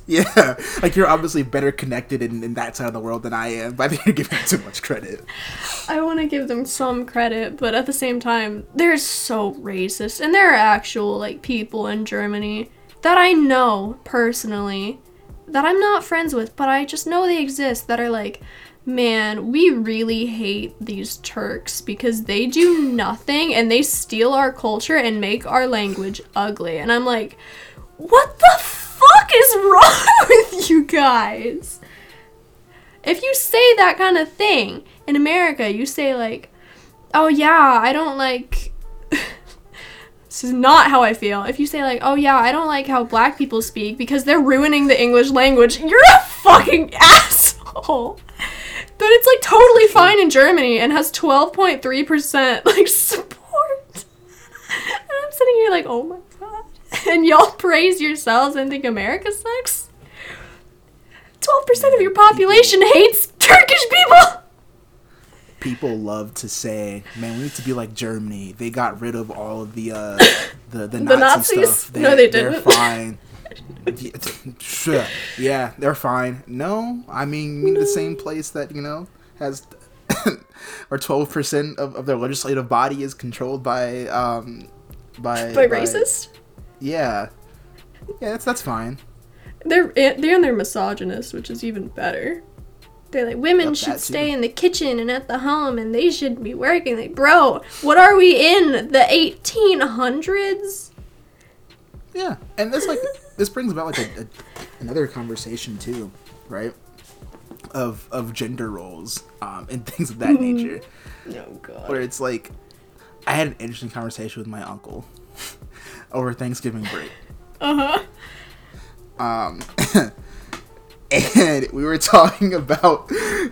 Yeah, you're obviously better connected in that side of the world than I am. But I think you're giving him too much credit. I want to give them some credit, but at the same time, they're so racist, and there are actual people in Germany that I know personally that I'm not friends with, but I just know they exist that are man, we really hate these Turks because they do nothing and they steal our culture and make our language ugly. And I'm like, what the fuck is wrong with you guys? If you say that kind of thing in America, you say oh yeah, I don't this is not how I feel. If you say oh yeah, I don't like how black people speak because they're ruining the English language, you're a fucking asshole. But it's totally fine in Germany and has 12.3% support. And I'm sitting here oh my god. And y'all praise yourselves and think America sucks? 12% of your population hates Turkish people! People love to say, man, we need to be like Germany. They got rid of all of the Nazis? Stuff. No, they didn't. They're fine. Yeah, they're fine. No, I mean the same place that has or 12% of their legislative body is controlled by racist. Yeah, that's fine. They're misogynist, which is even better. They're women should stay in the kitchen and at the home, and they should be working. Bro, what are we in the 1800s? Yeah, and that's this brings about another conversation too, right? Of gender roles and things of that nature. Oh god. Where it's I had an interesting conversation with my uncle over Thanksgiving break. And we were talking about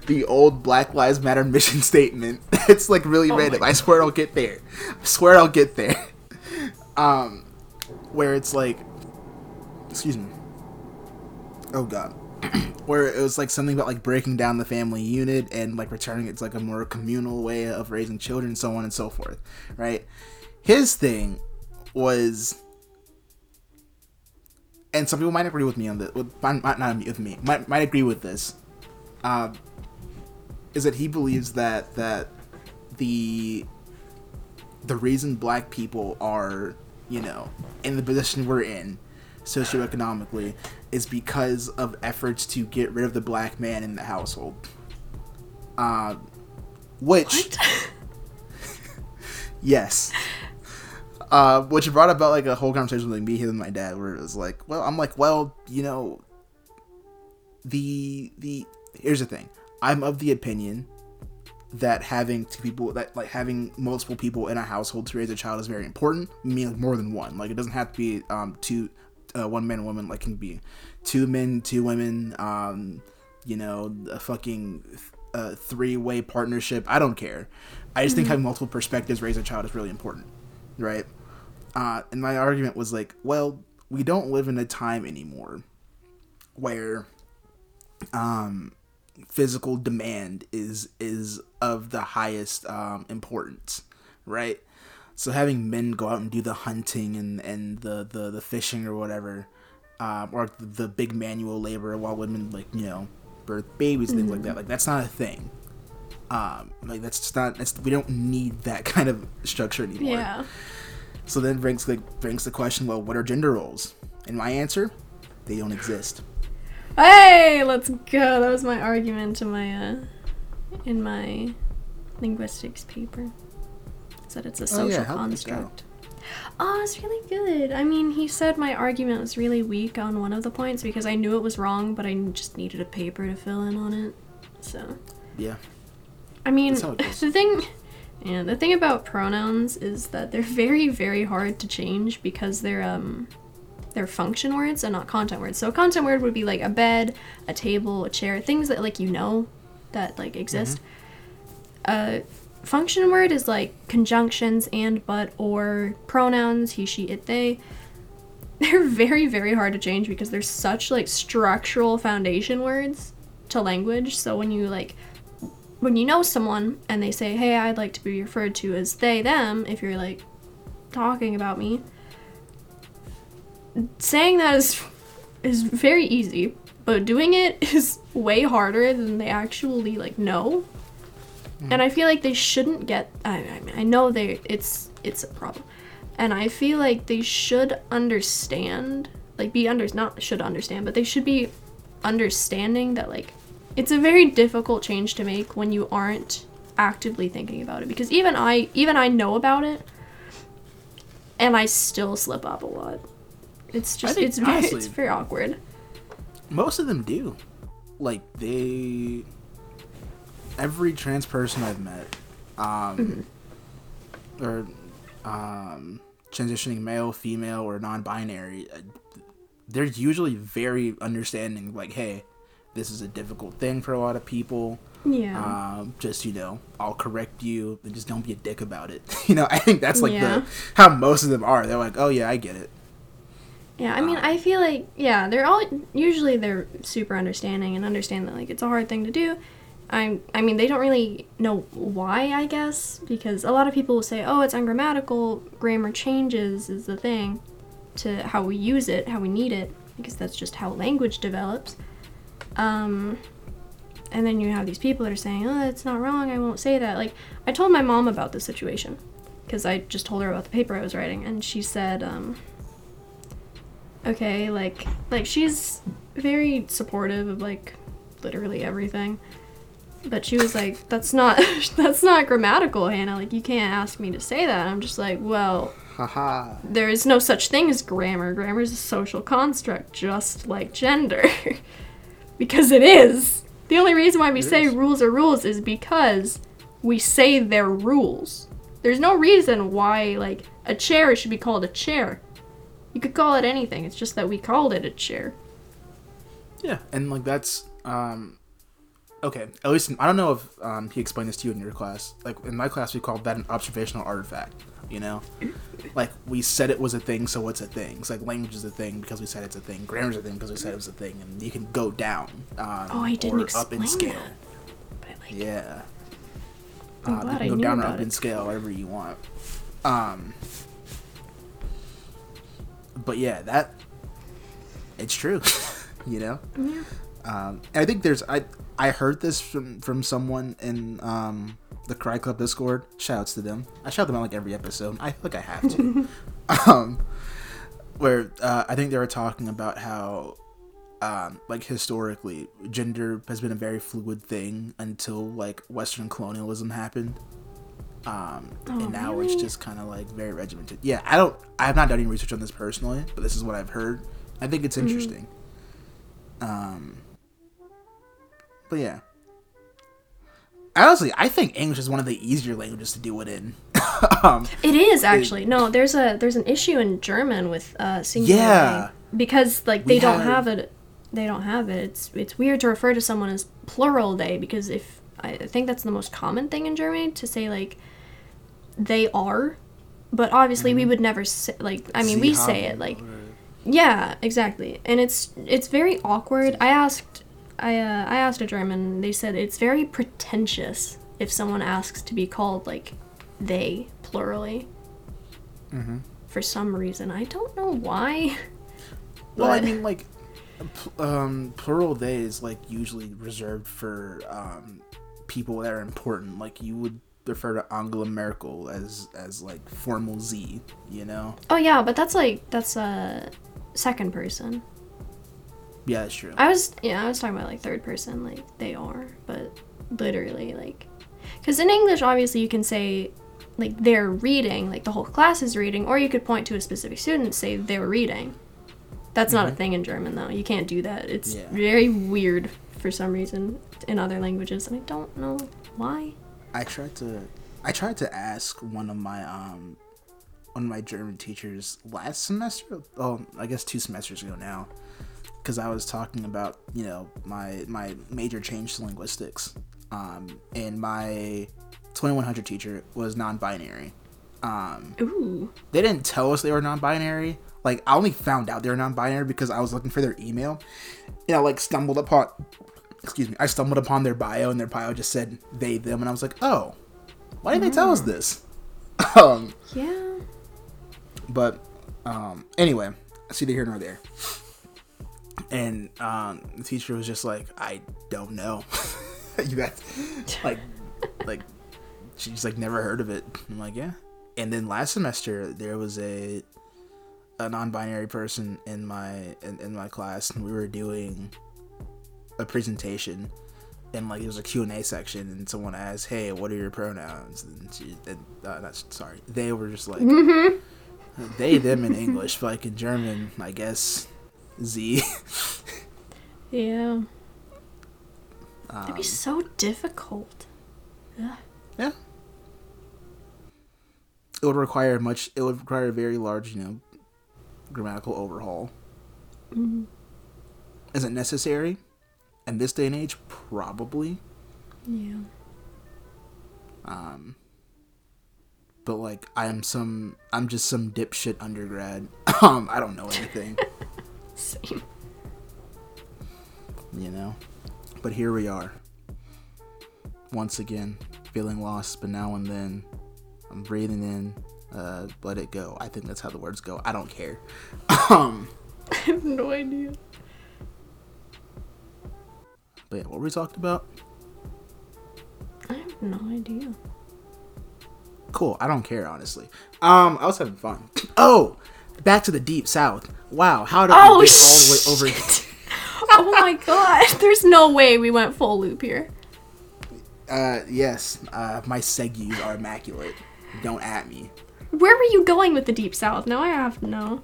the old Black Lives Matter mission statement. It's really random. I swear I'll get there. Where it's excuse me. Oh god. Where it was something about breaking down the family unit and returning it to a more communal way of raising children, so on and so forth, right? His thing was, and some people might agree with me on this, might agree with this, is that he believes that the reason black people are in the position we're in socioeconomically is because of efforts to get rid of the black man in the household. Yes. Which brought about a whole conversation with me, him, and my dad, where it was well, I'm the here's the thing. I'm of the opinion that having two people, that like having multiple people in a household to raise a child is very important. I mean, more than one. Like, it doesn't have to be one man and woman. Like, it can be two men, two women. You know, a fucking three-way partnership. I don't care. I just think having multiple perspectives raise a child is really important, right? And my argument was like, well, we don't live in a time anymore where physical demand is of the highest importance, right? So having men go out and do the hunting and the fishing or whatever, or the big manual labor, while women, like, you know, birth babies, things like that. Like, that's not a thing. Like, that's just not. We don't need that kind of structure anymore. Yeah. So then brings the question, well, what are gender roles? And my answer, they don't exist. Hey, let's go. That was my argument in my linguistics paper. Said it's a social construct. Oh, it's really good. I mean, he said my argument was really weak on one of the points because I knew it was wrong, but I just needed a paper to fill in on it. So. Yeah. I mean, the thing about pronouns is that they're very, very hard to change because they're function words and not content words. So a content word would be like a bed, a table, a chair, things that like you know that like exist. Function word is like conjunctions, and, but, or, pronouns, he, she, it, they. They're very, very hard to change because they're such like structural foundation words to language. So when you know someone and they say, hey, I'd like to be referred to as they, them, if you're like talking about me, saying that is very easy, but doing it is way harder than they actually like know. And I feel like they shouldn't get, I mean, I know it's a problem. And I feel like they should understand, like they should be understanding that like, it's a very difficult change to make when you aren't actively thinking about it. Because even I know about it and I still slip up a lot. It's just, it's very awkward. Most of them do. Like every trans person I've met, or transitioning male, female, or non-binary, they're usually very understanding, like, hey, this is a difficult thing for a lot of people. Yeah. Just, you know, I'll correct you, and just don't be a dick about it. You know, I think that's, like, how most of them are. They're like, oh, yeah, I get it. Yeah, I mean, I feel like, yeah, they're super understanding and understand that, like, it's a hard thing to do. I mean, they don't really know why, I guess, because a lot of people will say, oh, it's ungrammatical, grammar changes is the thing to how we use it, how we need it, because that's just how language develops. And then you have these people that are saying, oh, it's not wrong, I won't say that. Like, I told my mom about this situation, because I just told her about the paper I was writing, and she said, okay, like, she's very supportive of, like, literally everything. But she was like, that's not grammatical, Hannah. Like, you can't ask me to say that. I'm just like, well, there is no such thing as grammar. Grammar is a social construct, just like gender. Because it is. The only reason why we say rules are rules is because we say they're rules. There's no reason why, like, a chair should be called a chair. You could call it anything. It's just that we called it a chair. Yeah, and, like, that's, okay, at least, I don't know if he explained this to you in your class. Like, in my class, we called that an observational artifact, you know? Like, we said it was a thing, so it's a thing. It's like, language is a thing because we said it's a thing. Grammar's a thing because we said it was a thing. And you can go down up in scale. But, like, yeah. I'm glad you can go down or up in scale, whatever you want. But, yeah, that... It's true, you know? Yeah. And I think there's... I heard this from someone in the Cry Club Discord. Shouts to them. I shout them out like every episode. I feel like I have to. Where I think they were talking about how, like, historically, gender has been a very fluid thing until, like, Western colonialism happened. And now it's just kind of, like, very regimented. Yeah, I have not done any research on this personally, but this is what I've heard. I think it's interesting. But yeah, honestly, I think English is one of the easier languages to do it in. It is, actually. No, there's an issue in German with singular. Yeah. Because like they don't have it. It's weird to refer to someone as plural they, because if I think that's the most common thing in Germany to say like they are, but obviously we would never say, like, I mean, we say it like, yeah, exactly. And it's very awkward. I asked a German, they said it's very pretentious if someone asks to be called like they plurally. Mm-hmm. For some reason, I don't know why. Well, I mean, like, plural they is like usually reserved for people that are important. Like, you would refer to Angela Merkel as like formal Z, you know? Oh yeah, but that's a second person. Yeah, that's true. I was talking about like third person, like they are, but literally like, because in English obviously you can say like they're reading, like the whole class is reading, or you could point to a specific student and say they're reading. That's not a thing in German though. You can't do that. It's very weird for some reason in other languages, and I don't know why. I tried to ask one of my German teachers last semester. Oh, I guess 2 semesters ago now, because I was talking about, you know, my major change to linguistics, and my 2100 teacher was non-binary. Ooh. They didn't tell us they were non-binary. Like, I only found out they were non-binary because I was looking for their email, and I like stumbled upon their bio, and their bio just said they, them, and I was like, oh, why didn't they tell us this? Yeah. But, anyway, it's neither here nor there. And, the teacher was just like, I don't know. You guys, like, she's like, never heard of it. I'm like, yeah. And then last semester, there was a non-binary person in my class, and we were doing a presentation, and like it was a Q&A section, and someone asked, hey, what are your pronouns? And they were just like, they, them in English, but like in German, I guess, Z. Yeah. That'd be so difficult. Ugh. Yeah. It would require a very large, you know, grammatical overhaul. Mm-hmm. Is it necessary? In this day and age, probably. Yeah. But like, I'm just some dipshit undergrad. I don't know anything. Same. You know? But here we are. Once again, feeling lost, but now and then I'm breathing in, let it go. I think that's how the words go. I don't care. I have no idea. But yeah, what were we talking about? I have no idea. Cool. I don't care, honestly. I was having fun. Oh, back to the deep south. Wow, how did we get all the way over here? Oh my god, there's no way we went full loop here. Yes, my segues are immaculate. Don't at me. Where were you going with the deep south? Now I have to know.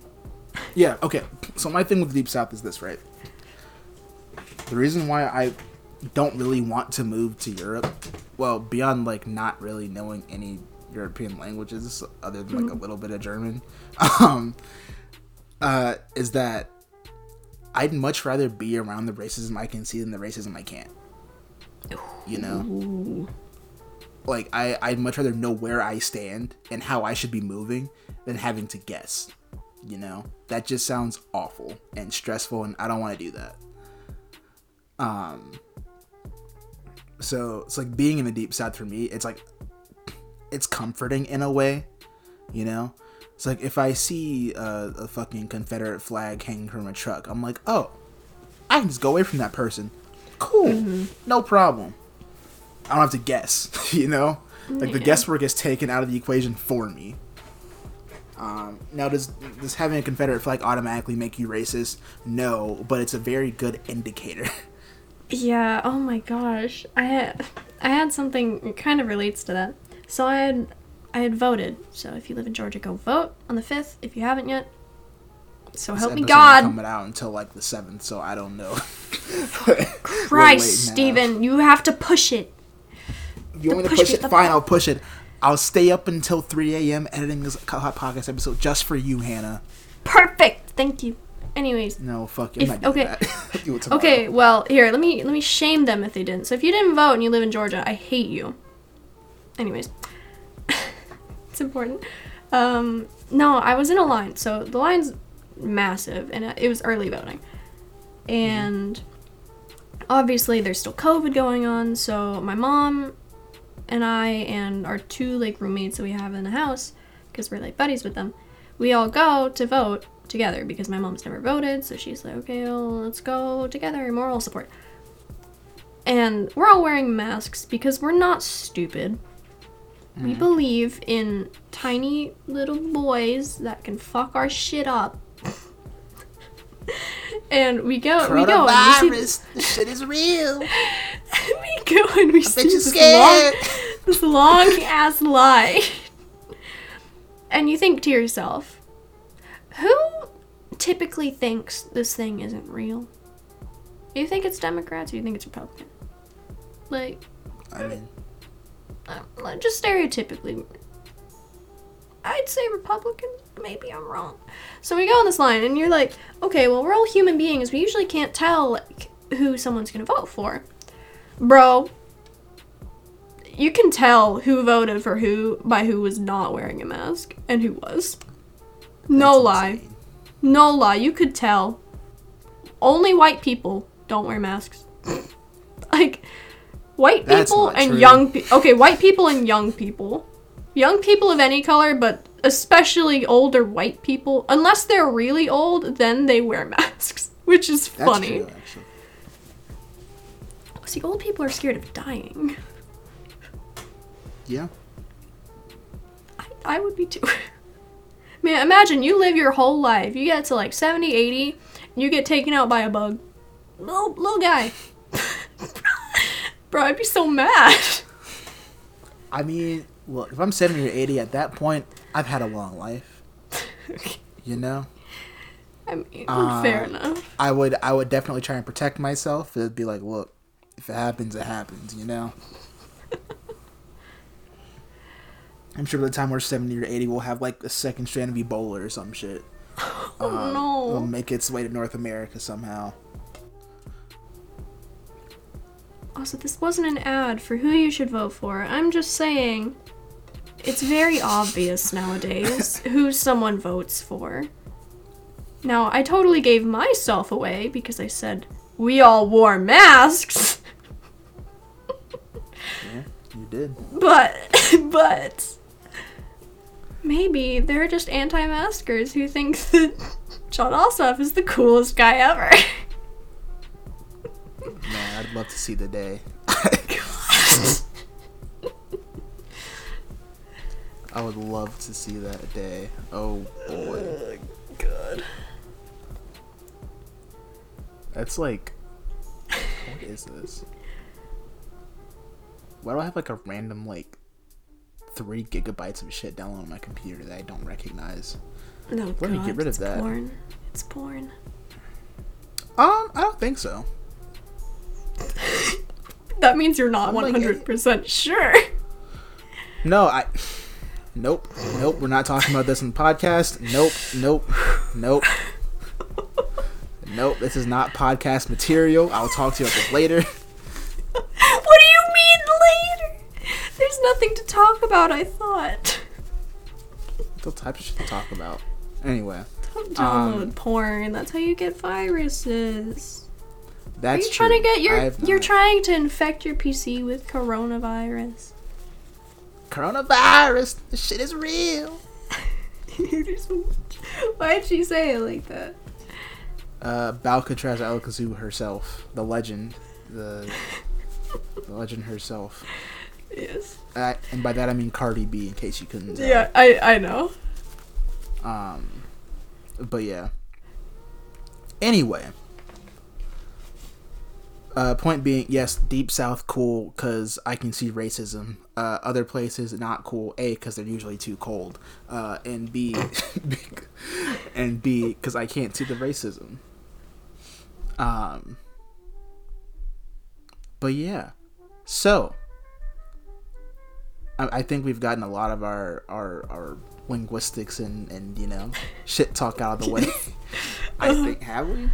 Yeah, okay. So my thing with the deep south is this, right? The reason why I don't really want to move to Europe, well, beyond like not really knowing any European languages other than like a little bit of German, is that I'd much rather be around the racism I can see than the racism I can't. You know? Ooh. Like, I'd much rather know where I stand and how I should be moving than having to guess. You know? That just sounds awful and stressful, and I don't want to do that. So it's like being in the deep south for me, it's like, it's comforting in a way, you know? It's like if I see a fucking Confederate flag hanging from a truck, I'm like, oh, I can just go away from that person. Cool. No problem. I don't have to guess, you know? Like the guesswork is taken out of the equation for me. Now, does having a Confederate flag automatically make you racist? No, but it's a very good indicator. Yeah, oh my gosh. I had something, it kind of relates to that. So I had voted. So if you live in Georgia, go vote on the 5th if you haven't yet. So this help me God. It's coming out until like the 7th, so I don't know. Christ, Stephen, you have to push it. You want me to push it? Fine, I'll push it. I'll stay up until 3 a.m. editing this Hot Podcast episode just for you, Hannah. Perfect. Thank you. Anyways. No, fuck you. I'm not doing that. Do it tomorrow. Okay, well, here, let me shame them if they didn't. So if you didn't vote and you live in Georgia, I hate you. Anyways. It's important. No, I was in a line. So the line's massive, and it was early voting. And obviously there's still COVID going on, so my mom and I and our two, like, roommates that we have in the house, because we're, like, buddies with them, we all go to vote together because my mom's never voted, so she's like, okay, well, let's go together, moral support. And we're all wearing masks because we're not stupid. We believe in tiny little boys that can fuck our shit up. And we go and we see this shit is real. We go and we see this long ass lie. And you think to yourself, who typically thinks this thing isn't real? You think it's Democrats or you think it's Republicans? Like, I mean, just stereotypically, I'd say Republican. Maybe I'm wrong. So we go on this line, and you're like, okay, well, we're all human beings. We usually can't tell, like, who someone's going to vote for. Bro, you can tell who voted for who by who was not wearing a mask and who was. No lie. You could tell. Only white people don't wear masks. Like, white people and true. Young people. Okay, white people and young people. Young people of any color, but especially older white people, unless they're really old, then they wear masks, which is funny. That's true, actually. See, old people are scared of dying. Yeah. I would be too. Man, imagine you live your whole life. You get to like 70, 80, and you get taken out by a bug. Little guy. Bro, I'd be so mad. I mean, well, if I'm 70 or 80 at that point, I've had a long life. Okay. You know? I mean, fair enough. I would definitely try and protect myself. It'd be like, look, if it happens, it happens, you know? I'm sure by the time we're 70 or 80, we'll have like a second strand of Ebola or some shit. Oh, no. It'll make its way to North America somehow. Also, this wasn't an ad for who you should vote for. I'm just saying, it's very obvious nowadays who someone votes for. Now, I totally gave myself away because I said, we all wore masks. Yeah, you did. But, maybe they're just anti-maskers who think that John Ossoff is the coolest guy ever. Man, I'd love to see the day. I would love to see that day. Oh boy. God. That's like, what is this? Why do I have like a random like 3 gigabytes of shit downloaded on my computer that I don't recognize? No, let me get rid of that. Porn. It's porn. I don't think so. That means you're not 100% sure. No, Nope, we're not talking about this in the podcast. Nope, this is not podcast material. I'll talk to you about this later. What do you mean later? There's nothing to talk about, I thought. What type of shit to talk about? Anyway. Don't download porn. That's how you get viruses. That's true. You're trying to infect your PC with coronavirus. Coronavirus! This shit is real! Why'd she say it like that? Balcatraz Alakazoo herself. The legend. The legend herself. Yes. And by that I mean Cardi B, in case you couldn't tell. Yeah, I know. But yeah. Anyway. Point being, yes, Deep South cool because I can see racism. Other places not cool. A, because they're usually too cold. And B, because I can't see the racism. But yeah, so I think we've gotten a lot of our linguistics and you know shit talk out of the way. I think have we?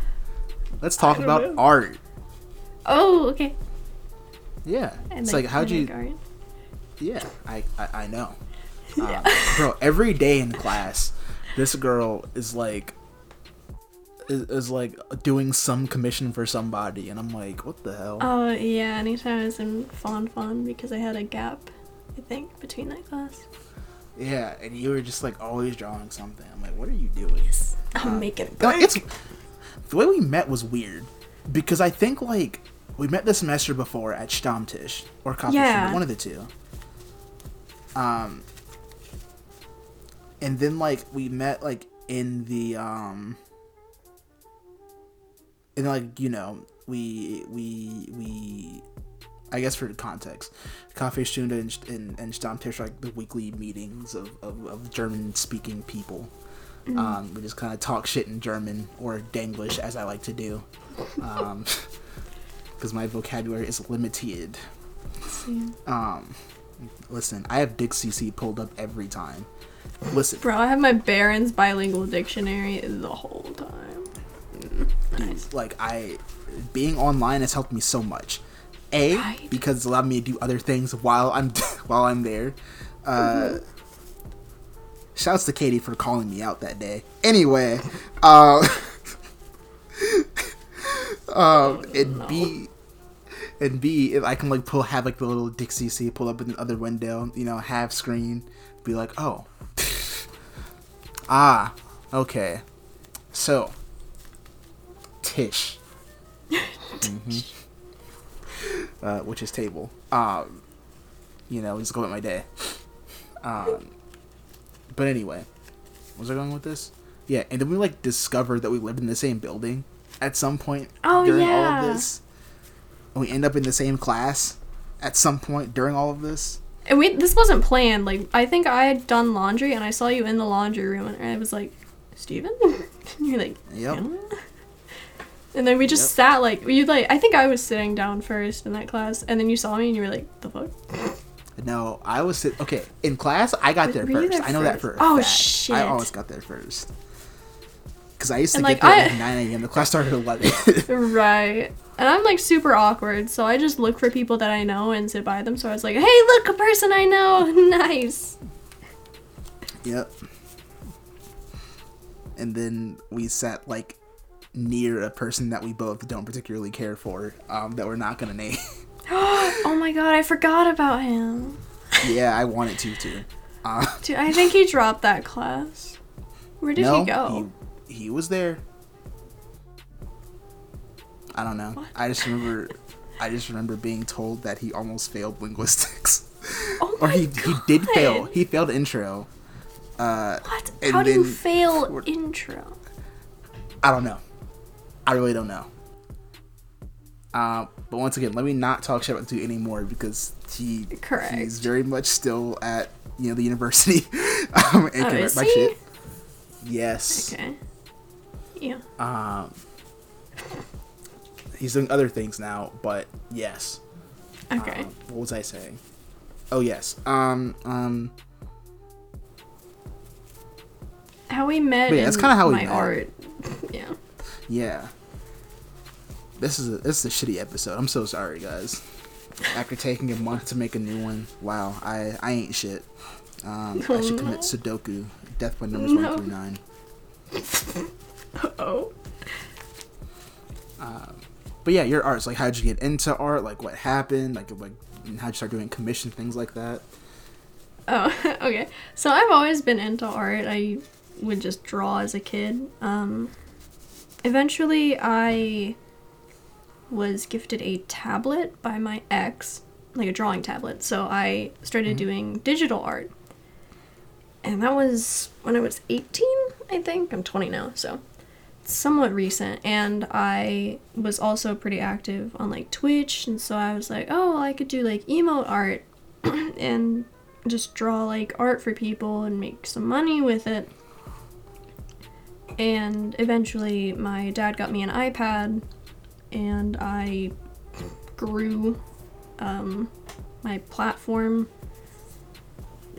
Let's talk about art. Oh, okay. Yeah, it's like how'd you? Art. Yeah, I know. Yeah. Bro, every day in class, this girl is like doing some commission for somebody, and I'm like, what the hell? Oh yeah, anytime I was in Fon because I had a gap, I think, between that class. Yeah, and you were just like always drawing something. I'm like, what are you doing? Yes, I'm making it work. The way we met was weird because I think like we met this semester before at Stammtisch or Kaffee, one of the two. And then like we met like in the and like you know we I guess for context, Kaffee Stunde and Stammtisch are like the weekly meetings of German speaking people. Mm-hmm. We just kind of talk shit in German or Denglish as I like to do, because my vocabulary is limited. Yeah. Listen, I have Dick CC pulled up every time. Listen, bro, I have my Barron's bilingual dictionary the whole time. Dude, nice. Like being online has helped me so much. A, right? Because it's allowed me to do other things while I'm there. Mm-hmm. Shouts to Katie for calling me out that day. Anyway, and B, if I can like have like the little Dick CC pull up in the other window, you know, half screen, be like, oh, ah, okay, so Tisch, mm-hmm. Which is table. You know, just go with my day. But anyway, was I going with this? Yeah, and then we like discovered that we lived in the same building at some point all of this. And we end up in the same class at some point during all of this. And this wasn't planned. Like I think I had done laundry and I saw you in the laundry room and I was like, Steven? And you're like, yep. Hannah? And then we just sat like I think I was sitting down first in that class and then you saw me and you were like, the fuck? No, I was okay in class. I got there first. I know that for a fact. Oh shit! I always got there first because I used to get there at 9 a.m. The class started at 11. Right, and I'm like super awkward, so I just look for people that I know and sit by them. So I was like, "Hey, look, a person I know, nice." Yep. And then we sat like near a person that we both don't particularly care for, that we're not gonna name. Oh my god, I forgot about him. Yeah, I wanted to too. Dude, I think he dropped that class. Where did he go? He was there. I don't know. What? I just remember being told that he almost failed linguistics. Oh my god. He did fail. He failed intro. What? How do you fail intro? I don't know. I really don't know. But once again, let me not talk shit about dude anymore because he's very much still at the university. And can rip my shit. Yes. Okay. Yeah. He's doing other things now, but yes. Okay. What was I saying? Oh yes. How we met. Yeah, that's kind of how we met. My art. Yeah. Yeah. This is a shitty episode. I'm so sorry, guys. After taking a month to make a new one, wow, I ain't shit. I should commit Sudoku. Death by numbers 1 through 9. Uh-oh. But yeah, your art's like, how'd you get into art? Like, what happened? Like how'd you start doing commission things like that? Oh, okay. So I've always been into art. I would just draw as a kid. Eventually, I was gifted a tablet by my ex, like a drawing tablet, so I started doing digital art. And that was when I was 18, I think. I'm 20 now, so it's somewhat recent. And I was also pretty active on like Twitch, and so I was like, oh, I could do like emote art and just draw like art for people and make some money with it. And eventually my dad got me an iPad, and I grew my platform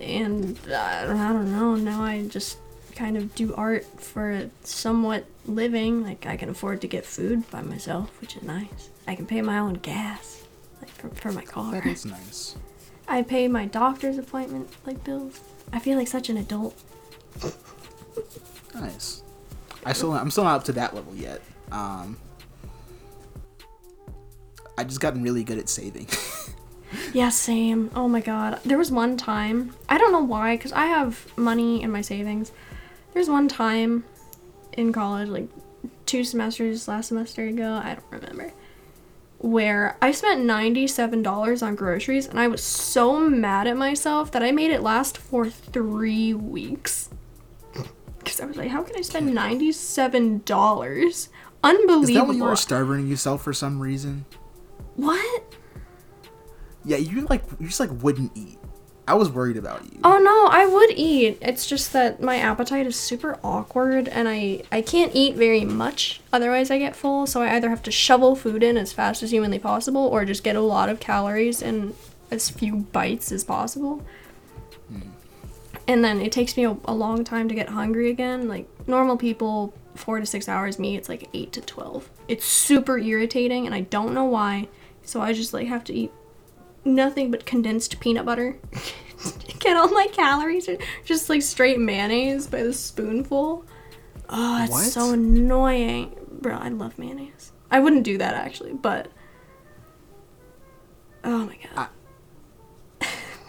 and I don't know, now I just kind of do art for a somewhat living. Like, I can afford to get food by myself, which is nice. I can pay my own gas, like for my car. That is nice. I pay my doctor's appointment, like, bills. I feel like such an adult. Nice. I'm still not up to that level yet. I just gotten really good at saving. Yeah, same. Oh my god. There was one time, I don't know why, because I have money in my savings. There's one time in college, like last semester ago, I don't remember, where I spent $97 on groceries, and I was so mad at myself that I made it last for 3 weeks. Because I was like, how can I spend $97? Unbelievable. Is that when you were starving yourself for some reason? What? Yeah, you just wouldn't eat. I was worried about you. Oh no, I would eat. It's just that my appetite is super awkward, and I can't eat very much. Otherwise I get full, so I either have to shovel food in as fast as humanly possible, or just get a lot of calories in as few bites as possible. And then it takes me a long time to get hungry again. Like, normal people, 4 to 6 hours. Me, it's like 8 to 12. It's super irritating, and I don't know why. So I just like have to eat nothing but condensed peanut butter to get all my calories, or just like straight mayonnaise by the spoonful. Oh, it's so annoying, bro. I love mayonnaise. I wouldn't do that actually, but oh my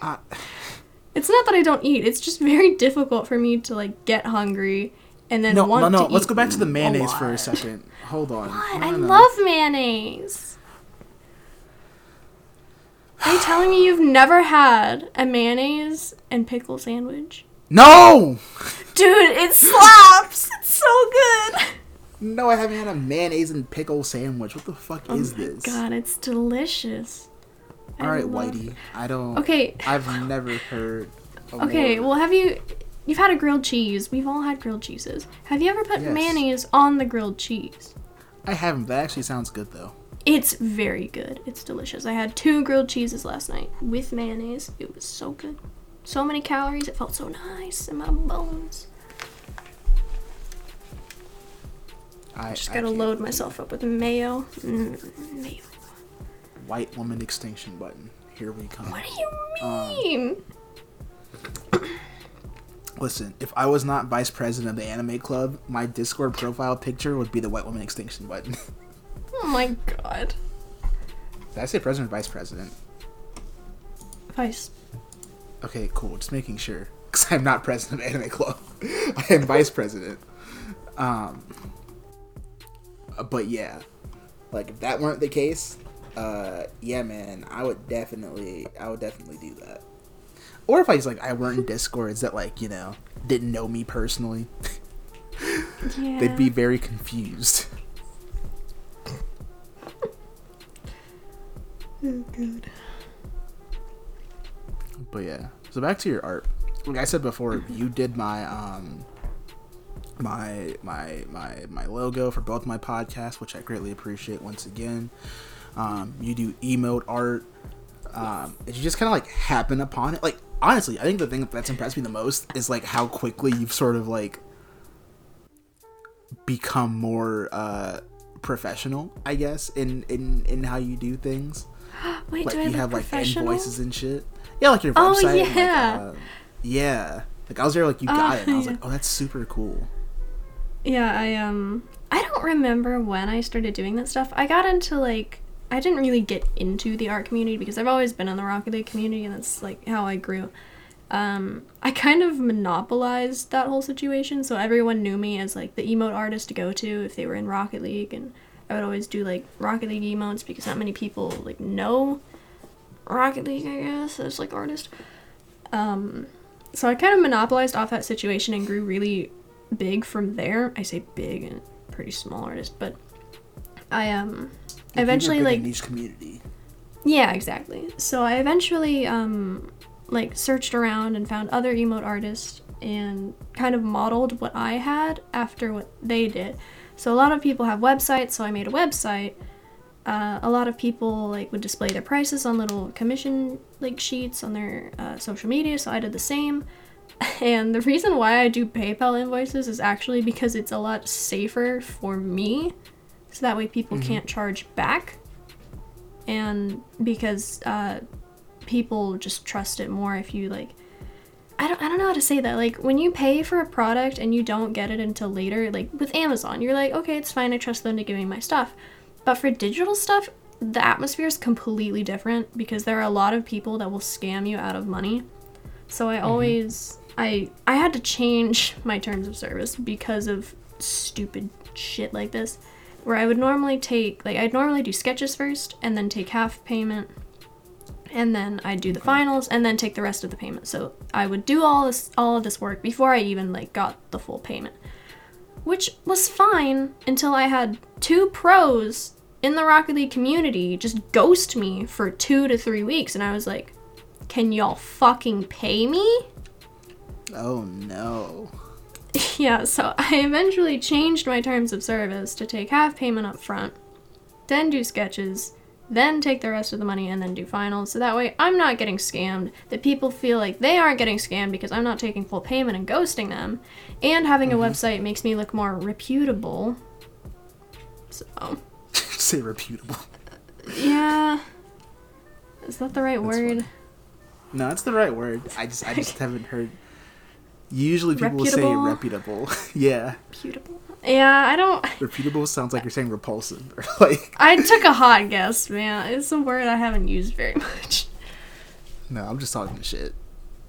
god. It's not that I don't eat. It's just very difficult for me to like get hungry and then want to eat. Let's go back to the mayonnaise for a second. Hold on. What? No, I love mayonnaise. Are you telling me you've never had a mayonnaise and pickle sandwich? No! Dude, it slaps! It's so good! No, I haven't had a mayonnaise and pickle sandwich. What the fuck is this? Oh my god, it's delicious. Alright, Whitey. I don't... Okay. I've never heard... Okay, well, have you... You've had a grilled cheese. We've all had grilled cheeses. Have you ever put mayonnaise on the grilled cheese? I haven't. That actually sounds good, though. It's very good. It's delicious. I had 2 grilled cheeses last night with mayonnaise. It was so good. So many calories. It felt so nice in my bones. I just gotta load myself up with mayo. Mayo. White woman extinction button. Here we come. What do you mean? Listen, if I was not vice president of the anime club, my Discord profile picture would be the white woman extinction button. Oh my god. Did I say president or vice president? Vice. Okay, cool. Just making sure. Because I'm not president of Anime Club. I am vice president. But yeah. Like, if that weren't the case, yeah, man, I would definitely do that. Or if I just, like, I weren't in Discords that, like, you know, didn't know me personally. Yeah. They'd be very confused. Good. But yeah, so back to your art. Like I said before, you did my my logo for both my podcasts, which I greatly appreciate once again. You do emote art. Did you just kind of like happen upon it? Like, honestly, I think the thing that's impressed me the most is like how quickly you've sort of like become more professional, I guess, in how you do things. Wait, like, do I have like invoices and shit? Yeah, like your website. Oh yeah. And, like, yeah. Like, I was there, like, you got it. And I was like, oh, that's super cool. Yeah, I don't remember when I started doing that stuff. I didn't really get into the art community because I've always been in the Rocket League community, and that's like how I grew. I kind of monopolized that whole situation, so everyone knew me as like the emote artist to go to if they were in Rocket League, and I would always do like Rocket League emotes because not many people like know Rocket League, I guess, as like artist. So I kind of monopolized off that situation and grew really big from there. I say big and pretty small artist, but I eventually like niche community. Yeah, exactly. So I eventually like searched around and found other emote artists and kind of modeled what I had after what they did. So a lot of people have websites, so I made a website A lot of people like would display their prices on little commission like sheets on their social media, so I did the same. And the reason why I do PayPal invoices is actually because it's a lot safer for me, so that way people can't charge back, and because people just trust it more if you like. I don't know how to say that. Like, when you pay for a product and you don't get it until later, like with Amazon, you're like, okay, it's fine, I trust them to give me my stuff. But for digital stuff, the atmosphere is completely different because there are a lot of people that will scam you out of money. So I always, I had to change my terms of service because of stupid shit like this, where I would normally take, like, I'd normally do sketches first and then take half payment, and then I'd do the finals and then take the rest of the payment. So I would do all of this work before I even like got the full payment, which was fine until I had two pros in the Rocket League community just ghost me for 2 to 3 weeks, and I was like, can y'all fucking pay me? Oh no. Yeah, so I eventually changed my terms of service to take half payment up front, then do sketches, then take the rest of the money, and then do finals, so that way I'm not getting scammed, that people feel like they aren't getting scammed because I'm not taking full payment and ghosting them, and having a website makes me look more reputable. So say reputable. Yeah, is that the right word? Funny. No, it's the right word. I just haven't heard. Usually people will say reputable. Yeah. Reputable. Yeah, I don't... Reputable sounds like you're saying repulsive. Or like... I took a hot guess, man. It's a word I haven't used very much. No, I'm just talking shit.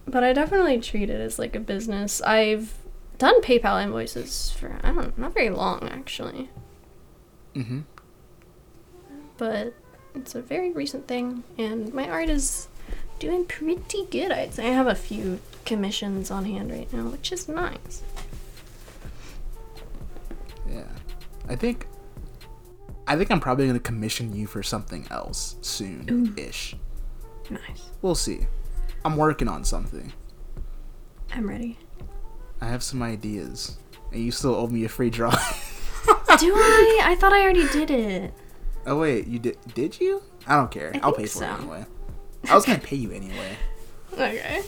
But I definitely treat it as, like, a business. I've done PayPal invoices for, not very long, actually. Mm-hmm. But it's a very recent thing, and my art is doing pretty good, I'd say. I have a few commissions on hand right now, which is nice. Yeah, I think I'm probably going to commission you for something else soon-ish. Nice. We'll see. I'm working on something. I'm ready. I have some ideas, and you still owe me a free drawing. Do I? I thought I already did it. Oh wait, you did? Did you? I don't care. I'll pay for it anyway. I was going to pay you anyway. Okay.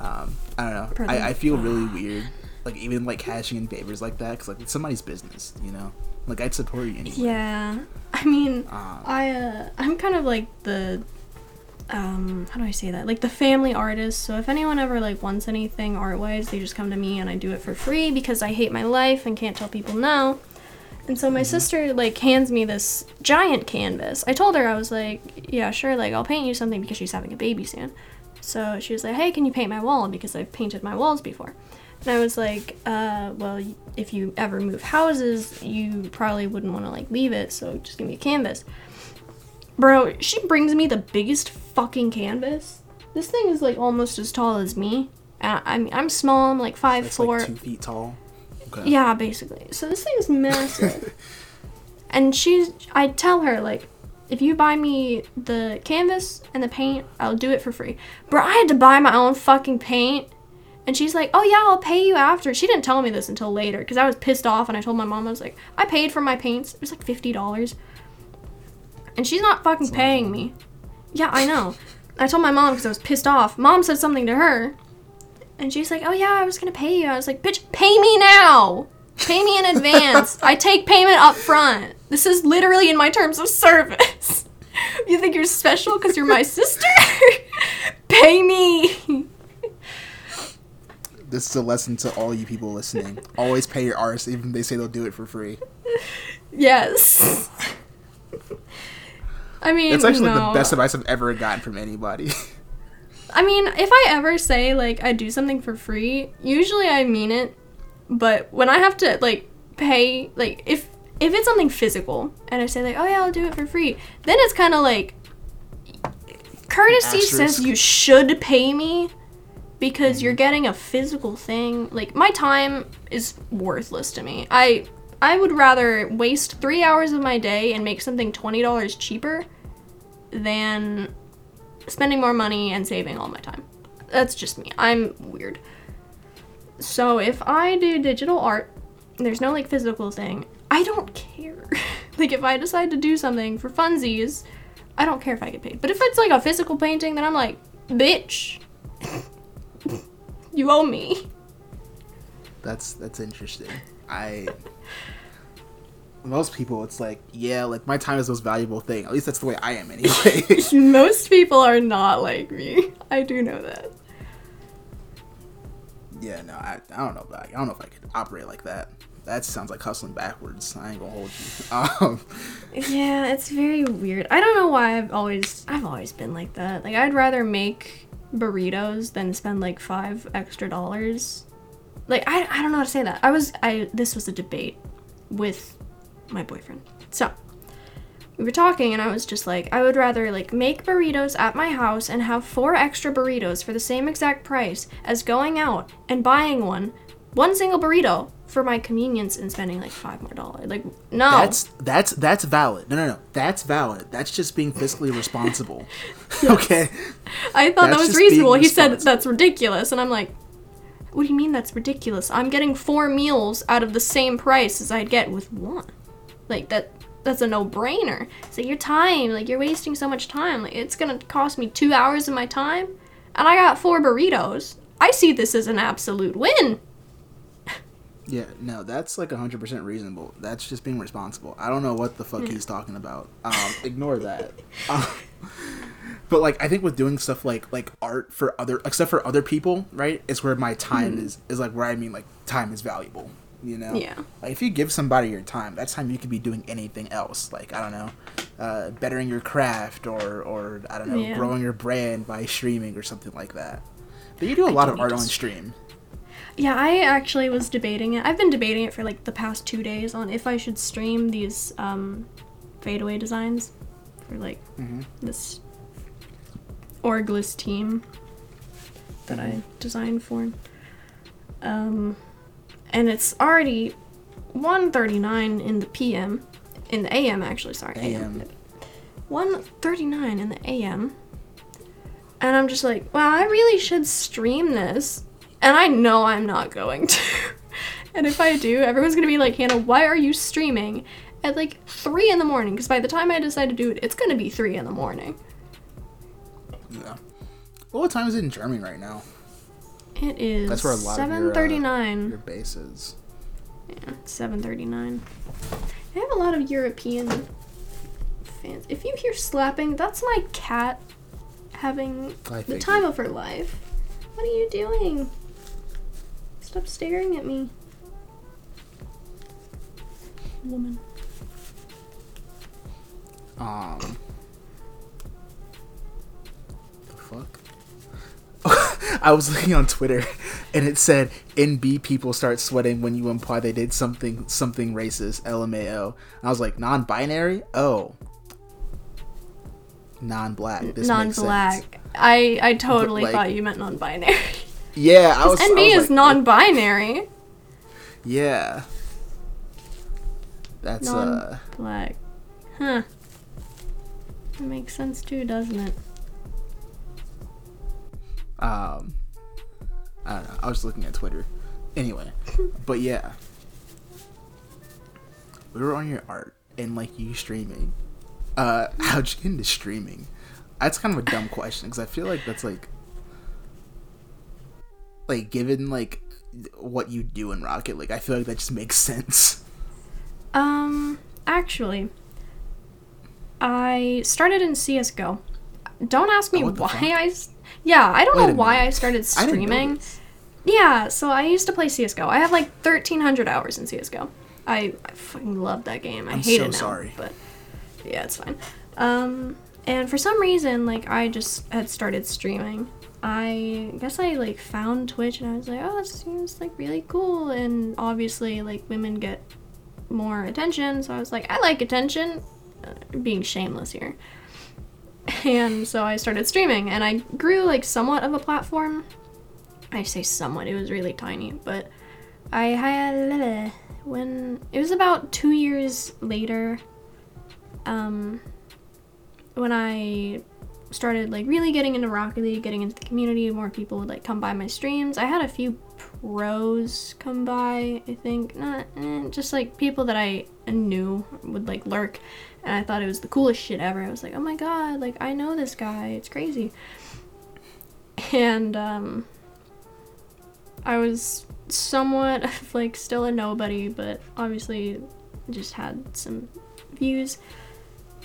I don't know. I feel really weird. Like, even, like, cashing in favors like that, because, like, it's somebody's business, you know? Like, I'd support you anyway. Yeah. I mean, I'm kind of, like, the, how do I say that? Like, the family artist, so if anyone ever, like, wants anything art-wise, they just come to me and I do it for free because I hate my life and can't tell people no. And so my sister, like, hands me this giant canvas. I told her, I was like, yeah, sure, like, I'll paint you something because she's having a baby soon. So she was like, hey, can you paint my wall? Because I've painted my walls before. And I was like, well, if you ever move houses, you probably wouldn't want to, like, leave it, so just give me a canvas. Bro, she brings me the biggest fucking canvas. This thing is, like, almost as tall as me. I'm small, I'm, like, 5'4". So it's, like, 2 feet tall? Okay. Yeah, basically. So this thing is massive. And I tell her, like, if you buy me the canvas and the paint, I'll do it for free. Bro, I had to buy my own fucking paint. And she's like, oh, yeah, I'll pay you after. She didn't tell me this until later because I was pissed off and I told my mom, I was like, I paid for my paints. It was like $50. And she's not fucking paying me. Yeah, I know. I told my mom because I was pissed off. Mom said something to her. And she's like, oh, yeah, I was going to pay you. I was like, bitch, pay me now. Pay me in advance. I take payment up front. This is literally in my terms of service. You think you're special because you're my sister? Pay me. This is a lesson to all you people listening. Always pay your artists, even if they say they'll do it for free. Yes. I mean, that's actually the best advice I've ever gotten from anybody. I mean, if I ever say, like, I do something for free, usually I mean it. But when I have to, like, pay, like, if it's something physical, and I say, like, oh, yeah, I'll do it for free, then it's kind of like, courtesy says you should pay me. Because you're getting a physical thing. Like, my time is worthless to me. I would rather waste 3 hours of my day and make something $20 cheaper than spending more money and saving all my time. That's just me. I'm weird. So if I do digital art, there's no, like, physical thing. I don't care Like, if I decide to do something for funsies, I don't care if I get paid. But if it's like a physical painting, then I'm like, bitch, you owe me. That's interesting. Most people, it's like, yeah, like, my time is the most valuable thing. At least that's the way I am anyway. Most people are not like me. I do know that. Yeah, no, I don't know. I don't know if I could operate like that. That sounds like hustling backwards. I ain't gonna hold you. Yeah, it's very weird. I don't know why I've always been like that. Like, I'd rather make burritos than spend, like, $5 extra. Like, I don't know how to say that. This was a debate with my boyfriend. So we were talking and I was just like, I would rather like make burritos at my house and have 4 extra burritos for the same exact price as going out and buying one single burrito for my convenience and spending like $5 more. Like, no, that's valid. No, that's valid. That's just being fiscally responsible. Okay, I thought that was reasonable. He said that's ridiculous, and I'm like, what do you mean that's ridiculous? I'm getting 4 meals out of the same price as I'd get with one. Like, that's a no-brainer. It's like, your time, like, you're wasting so much time. Like, it's gonna cost me 2 hours of my time, and I got 4 burritos. I see this as an absolute win. Yeah, no, that's, like, 100% reasonable. That's just being responsible. I don't know what the fuck he's talking about. Ignore that. But, like, I think with doing stuff like art for other people, right, it's where my time is like, where I mean, like, time is valuable. You know? Yeah. Like, if you give somebody your time, that's time you could be doing anything else. Like, I don't know, bettering your craft or I don't know, growing your brand by streaming or something like that. But you do a lot of art on stream. Yeah, I actually was debating it. I've been debating it for, like, the past 2 days on if I should stream these fadeaway designs for, like, this orgless team that I designed for. And it's already 1:39 in the p.m. In the a.m. actually, sorry. A.m. 1:39 in the a.m. And I'm just like, wow, I really should stream this. And I know I'm not going to. And if I do, everyone's going to be like, Hannah, why are you streaming at like 3 in the morning? Because by the time I decide to do it, it's going to be 3 in the morning. Yeah. Well, what time is it in Germany right now? It is 7:39. Your base is. Yeah, 7:39. I have a lot of European fans. If you hear slapping, that's my cat having the time of her life. What are you doing? Stop staring at me, woman. The fuck? I was looking on Twitter and it said NB people start sweating when you imply they did something racist, LMAO. And I was like, non-binary? Oh. Non-black. This non-black makes sense. I totally thought you meant non-binary. Yeah, I was NB I was is like, non-binary. Yeah. That's non-black. Huh. That makes sense too, doesn't it? I don't know. I was just looking at Twitter. Anyway, but yeah, we were on your art and like you streaming. How'd you get into streaming? That's kind of a dumb question because I feel like that's like given like what you do in Rocket League, I feel like that just makes sense. Actually, I started in CS:GO. Don't ask me I started streaming. Yeah, so I used to play CS:GO. I have like 1,300 hours in CS:GO. I fucking love that game. I hate it now. I'm so sorry. But yeah, it's fine. And for some reason, like, I just had started streaming. I guess I like found Twitch and I was like, oh, that seems like really cool. And obviously, like, women get more attention. So I was like, I like attention. Being shameless here. And so I started streaming, and I grew, like, somewhat of a platform. I say somewhat, it was really tiny, but I had, when, it was about 2 years later, when I started, like, really getting into Rocket League, getting into the community, more people would, like, come by my streams. I had a few pros come by, I think. Just like people that I knew would like lurk, and I thought it was the coolest shit ever. I was like, oh my god, like I know this guy, it's crazy. And I was somewhat of like still a nobody, but obviously just had some views,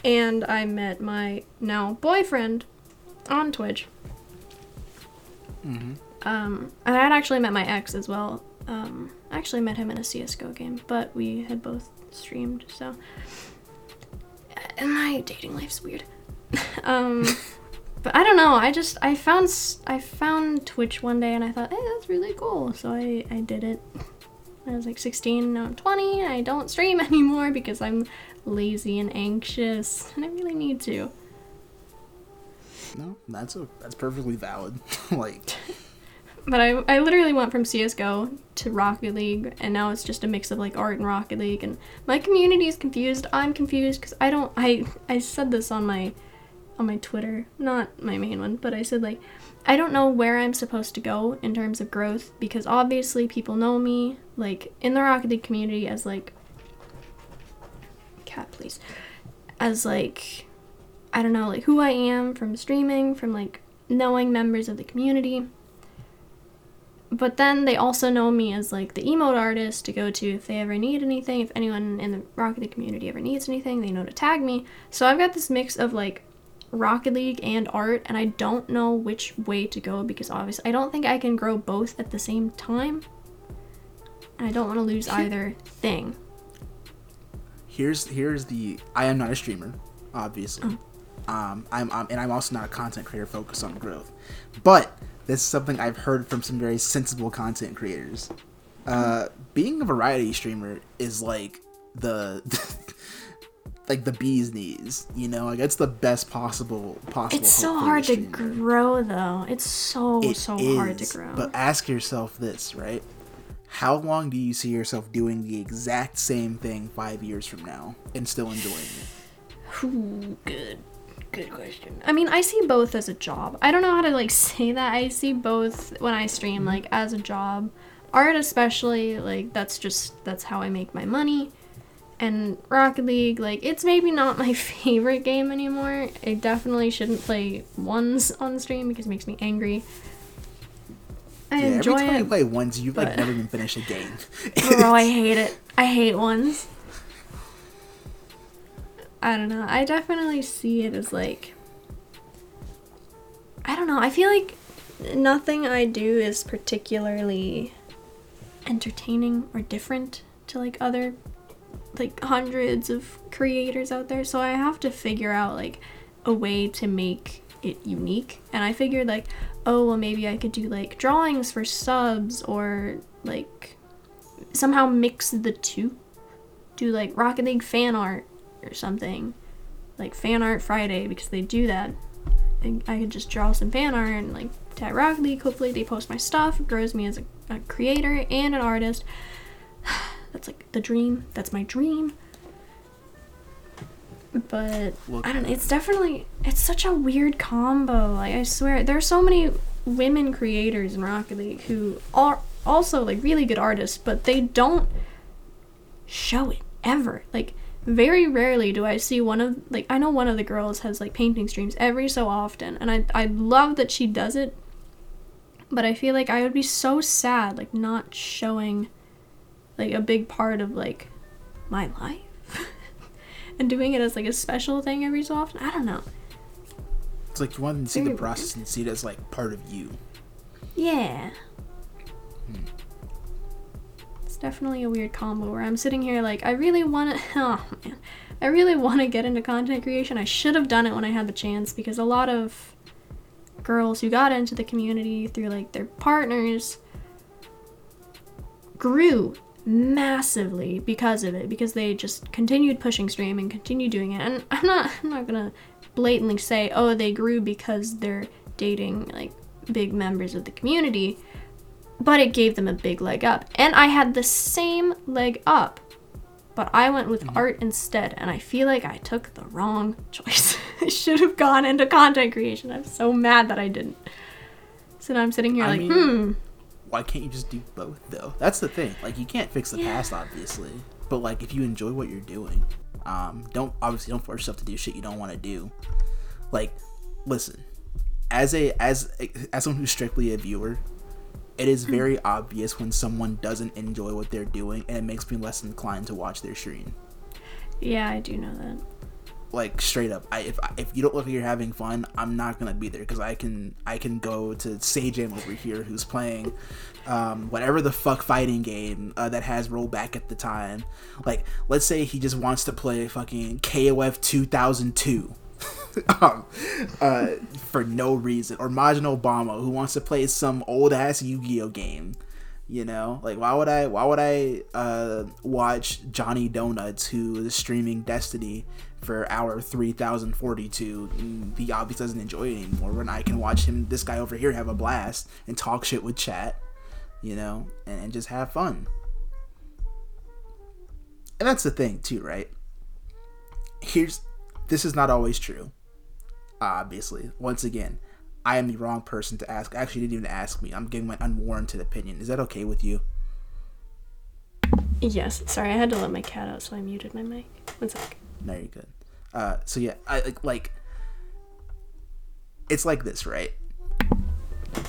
and I met my now boyfriend on Twitch. Mm-hmm. And I had actually met my ex as well. I actually met him in a CSGO game, but we had both streamed, so. And my dating life's weird. But I don't know, I found Twitch one day and I thought, hey, that's really cool. So I did it. I was like 16, now I'm 20, and I don't stream anymore because I'm lazy and anxious, and I really need to. No, that's perfectly valid. Like, but I literally went from CSGO to Rocket League, and now it's just a mix of like art and Rocket League, and my community is confused. I'm confused because I said this on my Twitter, not my main one, but I said like I don't know where I'm supposed to go in terms of growth, because obviously people know me like in the Rocket League community as like cat please, as like I don't know, like, who I am from streaming, from, like, knowing members of the community. But then they also know me as, like, the emote artist to go to if they ever need anything. If anyone in the Rocket League community ever needs anything, they know to tag me. So I've got this mix of, like, Rocket League and art, and I don't know which way to go because, obviously, I don't think I can grow both at the same time. And I don't want to lose either thing. I am not a streamer, obviously. Oh. I'm also not a content creator focused on growth, but this is something I've heard from some very sensible content creators. Being a variety streamer is like the like the bee's knees, you know, like it's the best possible. It's so hard to grow, though. Hard to grow. But ask yourself this, right? How long do you see yourself doing the exact same thing 5 years from now and still enjoying it? Ooh, Good question. I mean, I see both as a job. I don't know how to, like, say that. I see both when I stream, like, as a job. Art especially, like, that's how I make my money. And Rocket League, like, it's maybe not my favorite game anymore. I definitely shouldn't play ones on stream because it makes me angry. Enjoy it. Every time you play ones, you've, like, never even finished a game. Bro, I hate it. I hate ones. I don't know. I definitely see it as like, I don't know. I feel like nothing I do is particularly entertaining or different to like other like hundreds of creators out there. So I have to figure out like a way to make it unique. And I figured like, oh, well, maybe I could do like drawings for subs or like somehow mix the two. Do like Rocket League fan art or something, like Fan Art Friday, because they do that, and I could just draw some fan art and like tag Rocket League. Hopefully they post my stuff. It grows me as a creator and an artist. That's like the dream. That's my dream. But I don't know, it's such a weird combo. Like, I swear there's so many women creators in Rocket League who are also like really good artists, but they don't show it ever. Like, very rarely do I see one of, like, I know one of the girls has like painting streams every so often, and I love that she does it, but I feel like I would be so sad like not showing like a big part of like my life and doing it as like a special thing every so often. I don't know, it's like you want to see the process and see it as like part of you. Yeah. It's definitely a weird combo where I'm sitting here like, I really want to get into content creation. I should have done it when I had the chance, because a lot of girls who got into the community through like their partners grew massively because of it, because they just continued pushing stream and continued doing it. And I'm not gonna blatantly say, oh, they grew because they're dating like big members of the community, but it gave them a big leg up. And I had the same leg up, but I went with art instead, and I feel like I took the wrong choice. I should have gone into content creation. I'm so mad that I didn't. So now I'm sitting here why can't you just do both, though? That's the thing. Like, you can't fix the past, obviously. But, like, if you enjoy what you're doing, don't force yourself to do shit you don't want to do. Like, listen, as someone who's strictly a viewer, it is very obvious when someone doesn't enjoy what they're doing, and it makes me less inclined to watch their stream. Yeah, I do know that. Like, straight up, if you don't look like you're having fun, I'm not gonna be there, because I can go to Sajam over here who's playing whatever the fuck fighting game that has rollback at the time. Like, let's say he just wants to play fucking KOF 2002 for no reason, or Majin Obama, who wants to play some old ass Yu-Gi-Oh game. You know, like, why would I watch Johnny Donuts, who is streaming Destiny for hour 3042, and he obviously doesn't enjoy it anymore, when I can watch him, this guy over here, have a blast and talk shit with chat, you know, and just have fun. And that's the thing too, right? This is not always true, obviously. Once again, I am the wrong person to ask. Actually, you didn't even ask me. I'm giving my unwarranted opinion. Is that okay with you? Yes. Sorry, I had to let my cat out, so I muted my mic. One sec. No, you're good. So yeah, I it's like this, right?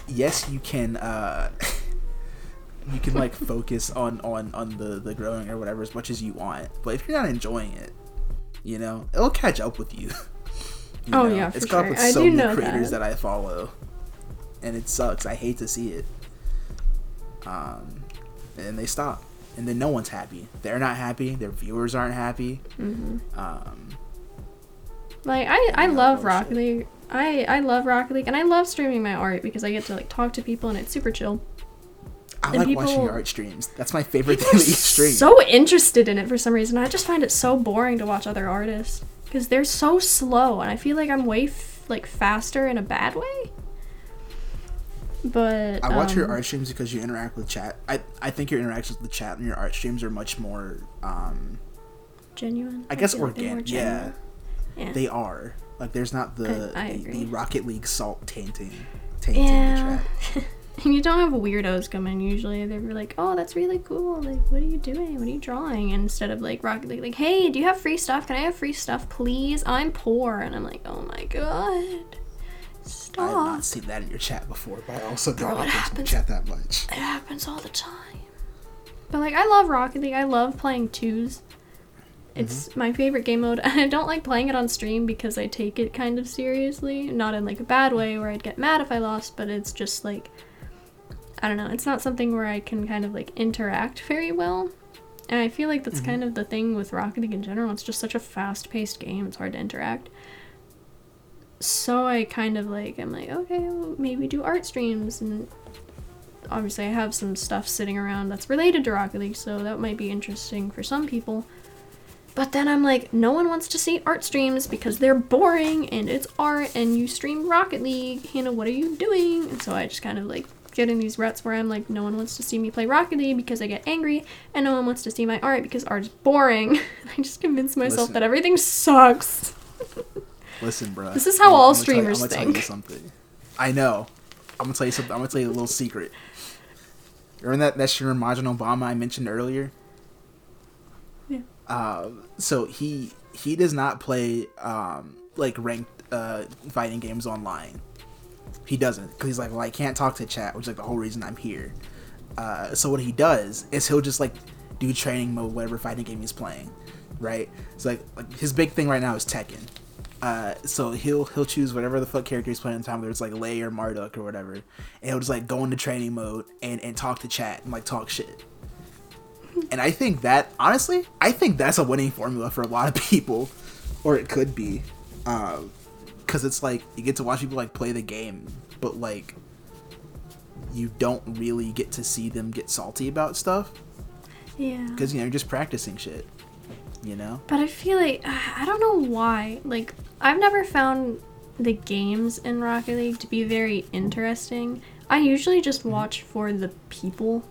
Yes, you can. You can like focus on the growing or whatever as much as you want, but if you're not enjoying it, you know, it'll catch up with you. Yeah, for it's caught sure. Up with so many creators that I follow, and it sucks. I hate to see it. And they stop, and then no one's happy. They're not happy. Their viewers aren't happy. Mm-hmm. I love Rocket League. I love Rocket League, and I love streaming my art because I get to like talk to people, and it's super chill. I like watching your art streams. That's my favorite thing that you stream. So interested in it for some reason. I just find it so boring to watch other artists. Because they're so slow, and I feel like I'm way, faster in a bad way. But I watch your art streams because you interact with chat. I think your interactions with the chat and your art streams are much more genuine. I guess organic. Yeah, they are. Like, there's not the Rocket League salt tainting the chat. And you don't have weirdos come in usually. They're like, oh, that's really cool. Like, what are you doing? What are you drawing? And instead of like Rocket League, like, hey, do you have free stuff? Can I have free stuff, please? I'm poor. And I'm like, oh my god. Stop. I have not seen that in your chat before, but I also don't like your chat that much. It happens all the time. But like, I love Rocket League. I love playing twos. It's my favorite game mode. I don't like playing it on stream because I take it kind of seriously. Not in like a bad way where I'd get mad if I lost, but it's just like, I don't know, it's not something where I can kind of like interact very well. And I feel like that's kind of the thing with Rocket League in general. It's just such a fast-paced game, it's hard to interact. So I kind of like, I'm like, okay, well, maybe do art streams. And obviously I have some stuff sitting around that's related to Rocket League, so that might be interesting for some people. But then I'm like, no one wants to see art streams because they're boring and it's art and you stream Rocket League. Hannah, what are you doing? And so I just kind of like get in these ruts where I'm like, no one wants to see me play Rocket League because I get angry, and no one wants to see my art because art's boring. I just convince myself that everything sucks. Listen, bro. This is how all streamers think. I'm gonna tell you something. I know. I'm gonna tell you something. I'm gonna tell you a little secret. Remember that streamer Majin Obama I mentioned earlier? Yeah. So he does not play like ranked fighting games online. He doesn't, because he's like, well, I can't talk to chat, which is like the whole reason I'm here. So what he does is he'll just like do training mode, whatever fighting game he's playing, right? It's like his big thing right now is Tekken. So he'll choose whatever the fuck character he's playing at the time, whether it's like Lei or Marduk or whatever, and he'll just like go into training mode and talk to chat and like talk shit. And I think that, honestly, I think that's a winning formula for a lot of people, or it could be. Because it's like you get to watch people like play the game, but like you don't really get to see them get salty about stuff. Yeah. Because, you know, you're just practicing shit, you know? But I feel like, I don't know why. Like, I've never found the games in Rocket League to be very interesting. I usually just watch for the people.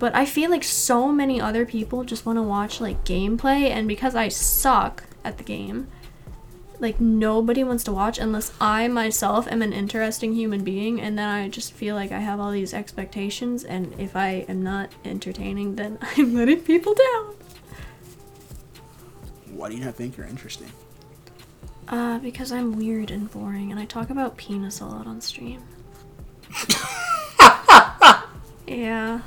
But I feel like so many other people just want to watch like gameplay, and because I suck at the game, like nobody wants to watch unless I myself am an interesting human being, and then I just feel like I have all these expectations, and if I am not entertaining, then I'm letting people down. Why do you not think you're interesting? Because I'm weird and boring, and I talk about penis a lot on stream. Yeah.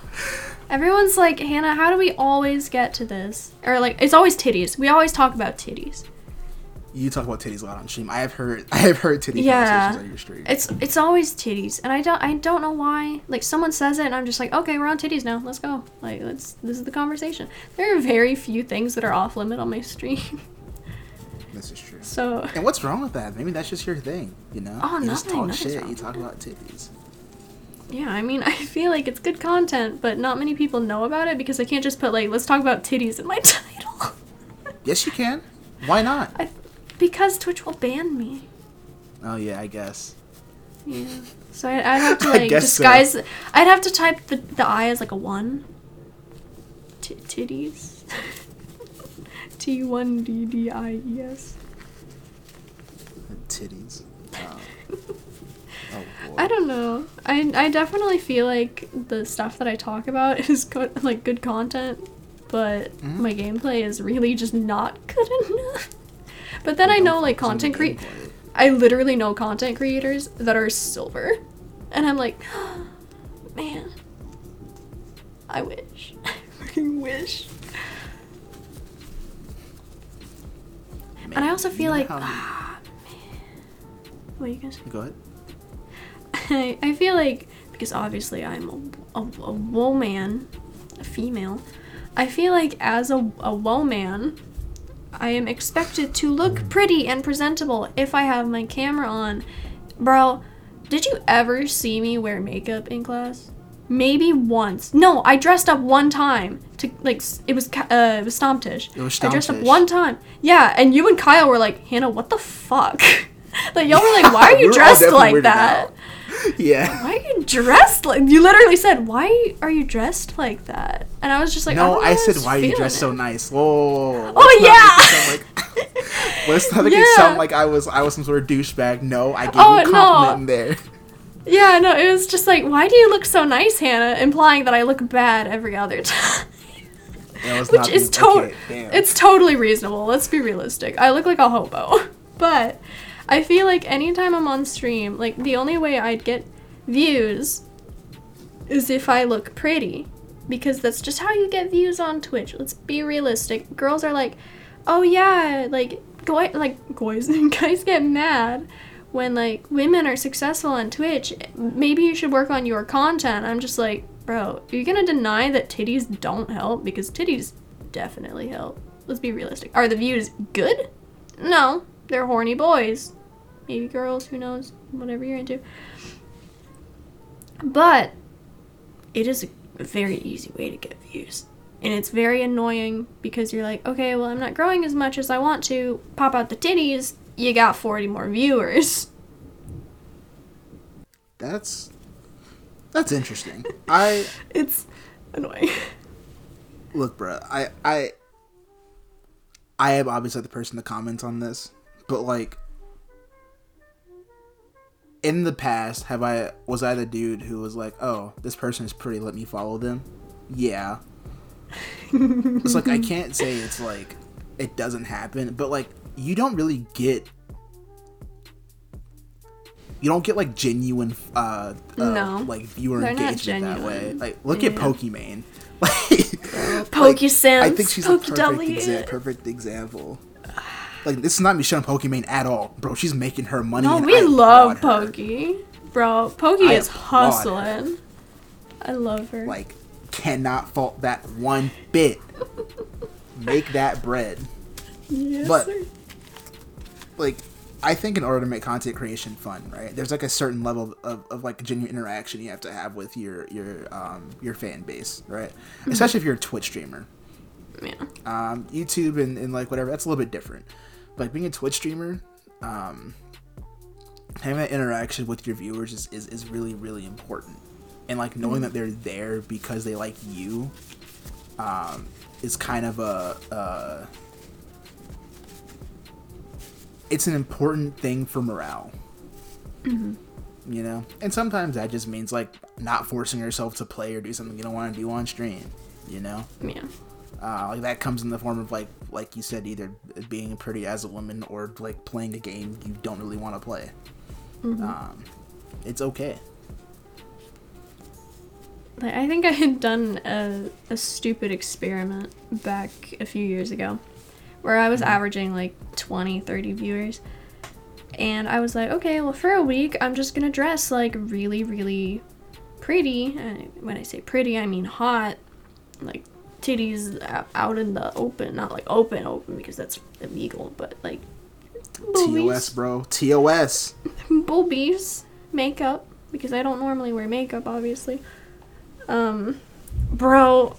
Everyone's like, Hannah, how do we always get to this? Or like, it's always titties. We always talk about titties. You talk about titties a lot on stream. I have heard titty conversations on your stream. It's always titties, and I don't know why. Like, someone says it, and I'm just like, okay, we're on titties now. Let's go. Like, this is the conversation. There are very few things that are off limit on my stream. This is true. So. And what's wrong with that? Maybe that's just your thing, you know? Oh, you just talk shit. You talk about titties. Yeah, I mean, I feel like it's good content, but not many people know about it because I can't just put like, let's talk about titties in my title. Yes, you can. Why not? Because Twitch will ban me. Oh yeah, I guess. Yeah. So I'd have to like disguise. So. I'd have to type the I as like a one. Titties. T1DDIES. Titties. Wow. Oh, I don't know. I definitely feel like the stuff that I talk about is like good content, but my gameplay is really just not good enough. But then I know like I literally know content creators that are silver, and I'm like, oh, man, I fucking wish. Man, and I also feel like, man. What are you guys? Go ahead. I feel like, because obviously I'm a woman, a female, I feel like as a woman, I am expected to look pretty and presentable if I have my camera on. Bro, did you ever see me wear makeup in class? Maybe once. No, I dressed up one time to, like, it was Stomptish. It was Stomptish. I dressed up one time. Yeah, and you and Kyle were like, Hannah, what the fuck? Like, y'all were like, why are you dressed like that? Yeah. Why are you dressed like? You literally said, "Why are you dressed like that?" And I was just like, "No, I said, why are you dressed so nice?" Whoa. Oh yeah. Let's not make it sound like I was some sort of douchebag. No, I gave you a compliment in there. Yeah, no, it was just like, "Why do you look so nice, Hannah?" Implying that I look bad every other time. Which is it's totally reasonable. Let's be realistic. I look like a hobo, but. I feel like anytime I'm on stream, like, the only way I'd get views is if I look pretty. Because that's just how you get views on Twitch. Let's be realistic. Girls are like, oh yeah, like, guys get mad when, like, women are successful on Twitch. Maybe you should work on your content. I'm just like, bro, are you gonna deny that titties don't help? Because titties definitely help. Let's be realistic. Are the views good? No. They're horny boys. Maybe girls, who knows, whatever you're into. But it is a very easy way to get views. And it's very annoying because you're like, okay, well, I'm not growing as much as I want to. Pop out the titties, you got 40 more viewers. That's interesting. It's annoying. Look, bruh, I am obviously the person to comment on this. But, like, in the past, was I the dude who was like, oh, this person is pretty, let me follow them? Yeah. It's like, I can't say it's like, it doesn't happen, but, like, you don't get, like, genuine, like, viewer engagement that way. Like, look at Pokimane. Like, Pokesense. I think she's a perfect example. Like, this is not me showing Pokimane at all, bro. She's making her money. No, we love Poki, bro. Poki is hustling. I love her. Like, cannot fault that one bit. Make that bread. Yes, but, sir. Like, I think in order to make content creation fun, right? There's like a certain level of like genuine interaction you have to have with your fan base, right? Mm-hmm. Especially if you're a Twitch streamer. Yeah. YouTube and like whatever, that's a little bit different. Like, being a Twitch streamer, having that interaction with your viewers is really, really important. And, like, knowing that they're there because they like you, is kind of it's an important thing for morale. Mm-hmm. You know? And sometimes that just means, like, not forcing yourself to play or do something you don't want to do on stream, you know? Yeah. Like, that comes in the form of, like you said, either being pretty as a woman or, like, playing a game you don't really want to play. Mm-hmm. It's okay. Like, I think I had done a stupid experiment back a few years ago where I was averaging, like, 20, 30 viewers. And I was like, okay, well, for a week, I'm just going to dress, like, really, really pretty. And when I say pretty, I mean hot. Like, titties out in the open. Not, like, open, because that's illegal, but, like, boobies. TOS, bro. TOS. Boobies. Makeup. Because I don't normally wear makeup, obviously. Bro,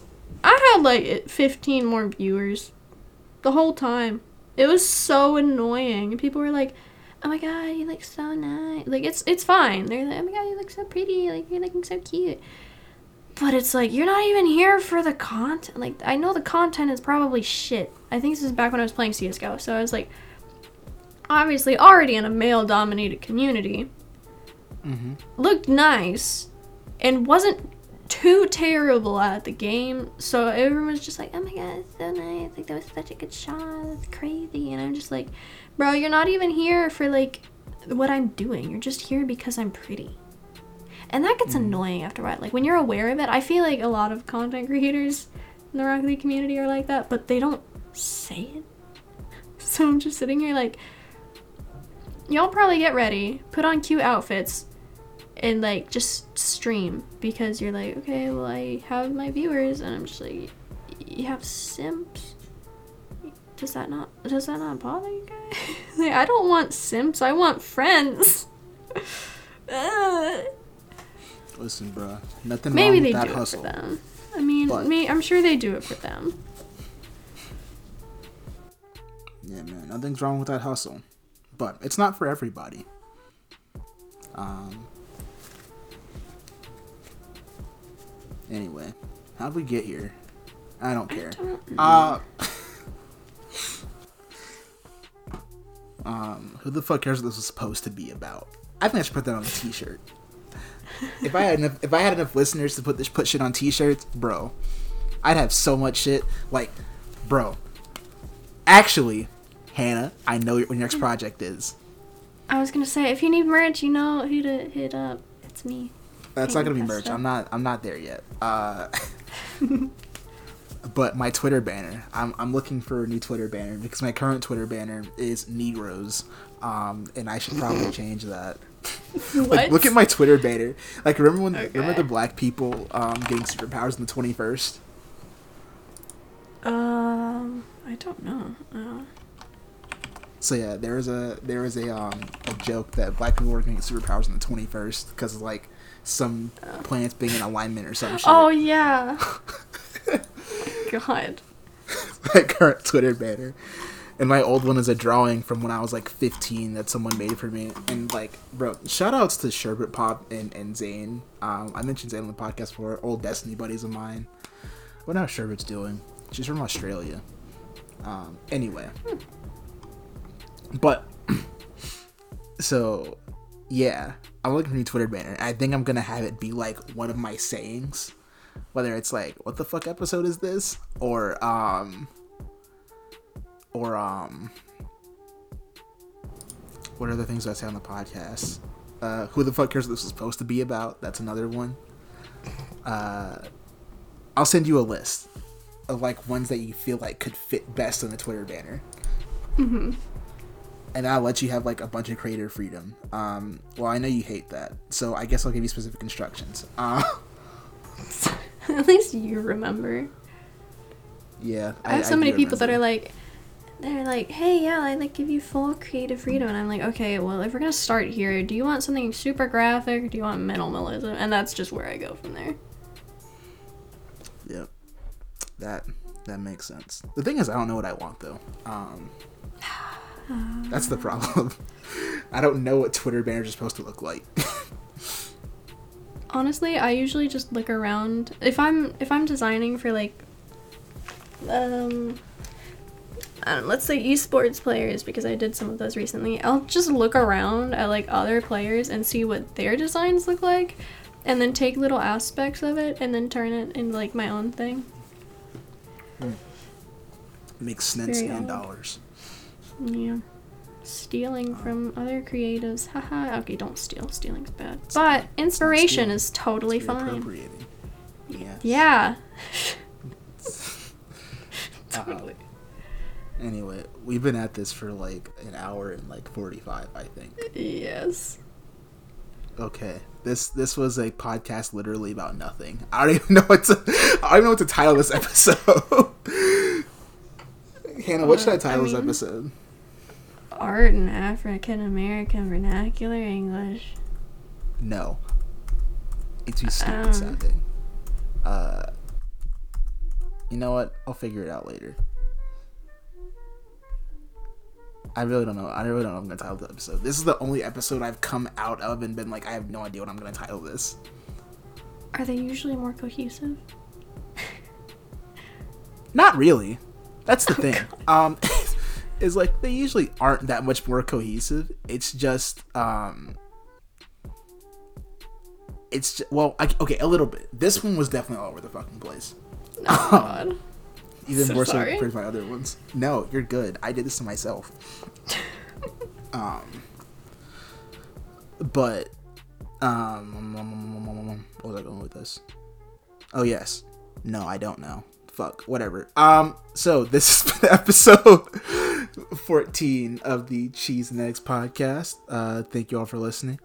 I had, like, 15 more viewers the whole time. It was so annoying. And people were like, oh my god, you look so nice. Like, it's fine. They're like, oh my god, you look so pretty. Like, you're looking so cute. But it's like, you're not even here for the content. Like, I know the content is probably shit. I think this is back when I was playing CSGO. So I was like, obviously already in a male-dominated community. Mm-hmm. Looked nice. And wasn't too terrible at the game. So everyone was just like, oh my god, it's so nice. Like, that was such a good shot. That's crazy. And I'm just like... Bro, you're not even here for, like, what I'm doing. You're just here because I'm pretty. And that gets annoying after a while. Like, when you're aware of it, I feel like a lot of content creators in the Rocket League community are like that, but they don't say it. So I'm just sitting here like, y'all probably get ready, put on cute outfits, and, like, just stream. Because you're like, okay, well, I have my viewers, and I'm just like, you have simps? Does that not bother you guys? Like, I don't want simps. I want friends. Listen, bruh. Nothing wrong with that hustle. Maybe they do it for them. I mean, I'm sure they do it for them. Yeah, man. Nothing's wrong with that hustle. But it's not for everybody. Anyway. How'd we get here? I don't care. Who the fuck cares what this was supposed to be about? I think I should put that on a t-shirt. If I had enough listeners to put shit on t-shirts, bro, I'd have so much shit. Like, bro, actually, Hannah, I know what your next project is. I was gonna say, if you need merch, you know who to hit up. It's me. That's not gonna be merch. I'm not there yet. But my Twitter banner, I'm looking for a new Twitter banner because my current Twitter banner is Negroes, and I should probably change that. What? Like, look at my Twitter banner. Like, remember the black people getting superpowers on the 21st? I don't know. So yeah, there was a joke that black people were going to get superpowers on the 21st because of, like, some planets being in alignment or some shit. Oh yeah. God. My current Twitter banner, and my old one is a drawing from when I was like 15 that someone made for me. And, like, bro, shout outs to Sherbet Pop and Zane. I mentioned Zane on the podcast before. Old Destiny buddies of mine. I wonder how Sherbet's doing. She's from Australia. Anyway, but so yeah, I'm looking for a new Twitter banner. I think I'm gonna have it be like one of my sayings. Whether it's like, what the fuck episode is this? Or what other things do I say on the podcast? Who the fuck cares what this is supposed to be about? That's another one. I'll send you a list of, like, ones that you feel like could fit best on the Twitter banner. Mm-hmm. And I'll let you have, like, a bunch of creator freedom. Well, I know you hate that, so I guess I'll give you specific instructions. At least you remember. Yeah. I have so many people that are like, hey, yeah, I, like, give you full creative freedom. And I'm like, okay, well, if we're going to start here, do you want something super graphic or do you want minimalism? And that's just where I go from there. Yep. That makes sense. The thing is, I don't know what I want, though. That's the problem. I don't know what Twitter banners are supposed to look like. Honestly, I usually just look around. If I'm designing for, like, let's say esports players, because I did some of those recently, I'll just look around at like other players and see what their designs look like, and then take little aspects of it and then turn it into like my own thing. Mm. Makes sense. Very and old. Dollars. Yeah. Stealing from other creatives. Haha. Okay, don't steal. Stealing's bad. But inspiration is totally fine. Yes. Yeah. Totally. Anyway, we've been at this for like an hour and like 45, I think. Yes. Okay. This was a podcast literally about nothing. I don't even know what to title this episode. Hannah, what should I title this episode? Art in African American Vernacular English. No. It's too stupid sounding. You know what? I'll figure it out later. I really don't know. What I'm going to title the episode. This is the only episode I've come out of and been like, I have no idea what I'm going to title this. Are they usually more cohesive? Not really. That's the thing. Is like they usually aren't that much more cohesive. It's just okay, a little bit. This one was definitely all over the fucking place. Oh god. Even so more sorry. So than my other ones. No, you're good. I did this to myself. What was I going with this? Oh yes. No, I don't know. Fuck, whatever. So this is episode 14 of the Cheese and Eggs podcast. Thank you all for listening.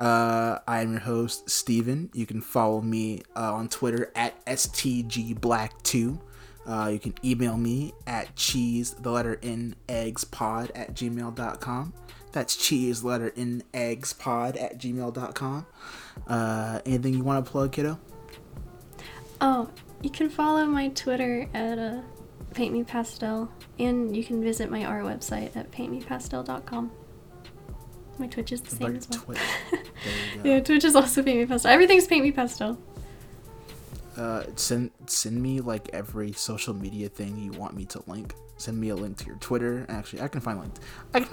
I am your host, Stephen. You can follow me on Twitter at stgblack2. You can email me at cheesetheletterneggspod@gmail.com. That's cheesetheletterneggspod@gmail.com. Anything you want to plug, kiddo? Oh, you can follow my Twitter at Pinty Pastel, and you can visit my art website at pintypastel.com. My Twitch is the same as well. Yeah, Twitch is also Pinty Pastel. Everything's Pinty Pastel. Send me like every social media thing you want me to link. Send me a link to your Twitter. Actually, I can find a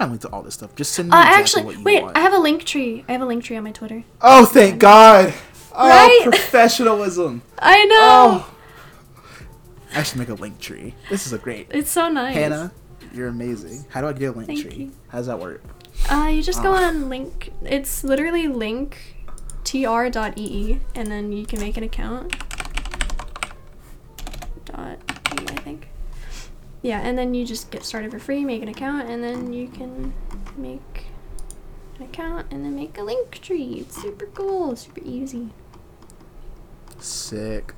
link to all this stuff. Just send me what you want. I have a link tree. On my Twitter. Oh, thank God. Oh, right? Professionalism. I know. Oh. I should make a link tree. This is great. It's so nice. Hannah, you're amazing. How do I get a link tree? You. How does that work? You just go on link. It's literally linktr.ee, and then you can make an account. .ee, I think. Yeah, and then you just get started for free, make an account, and then you can make an account and then make a link tree. It's super cool, super easy. Sick.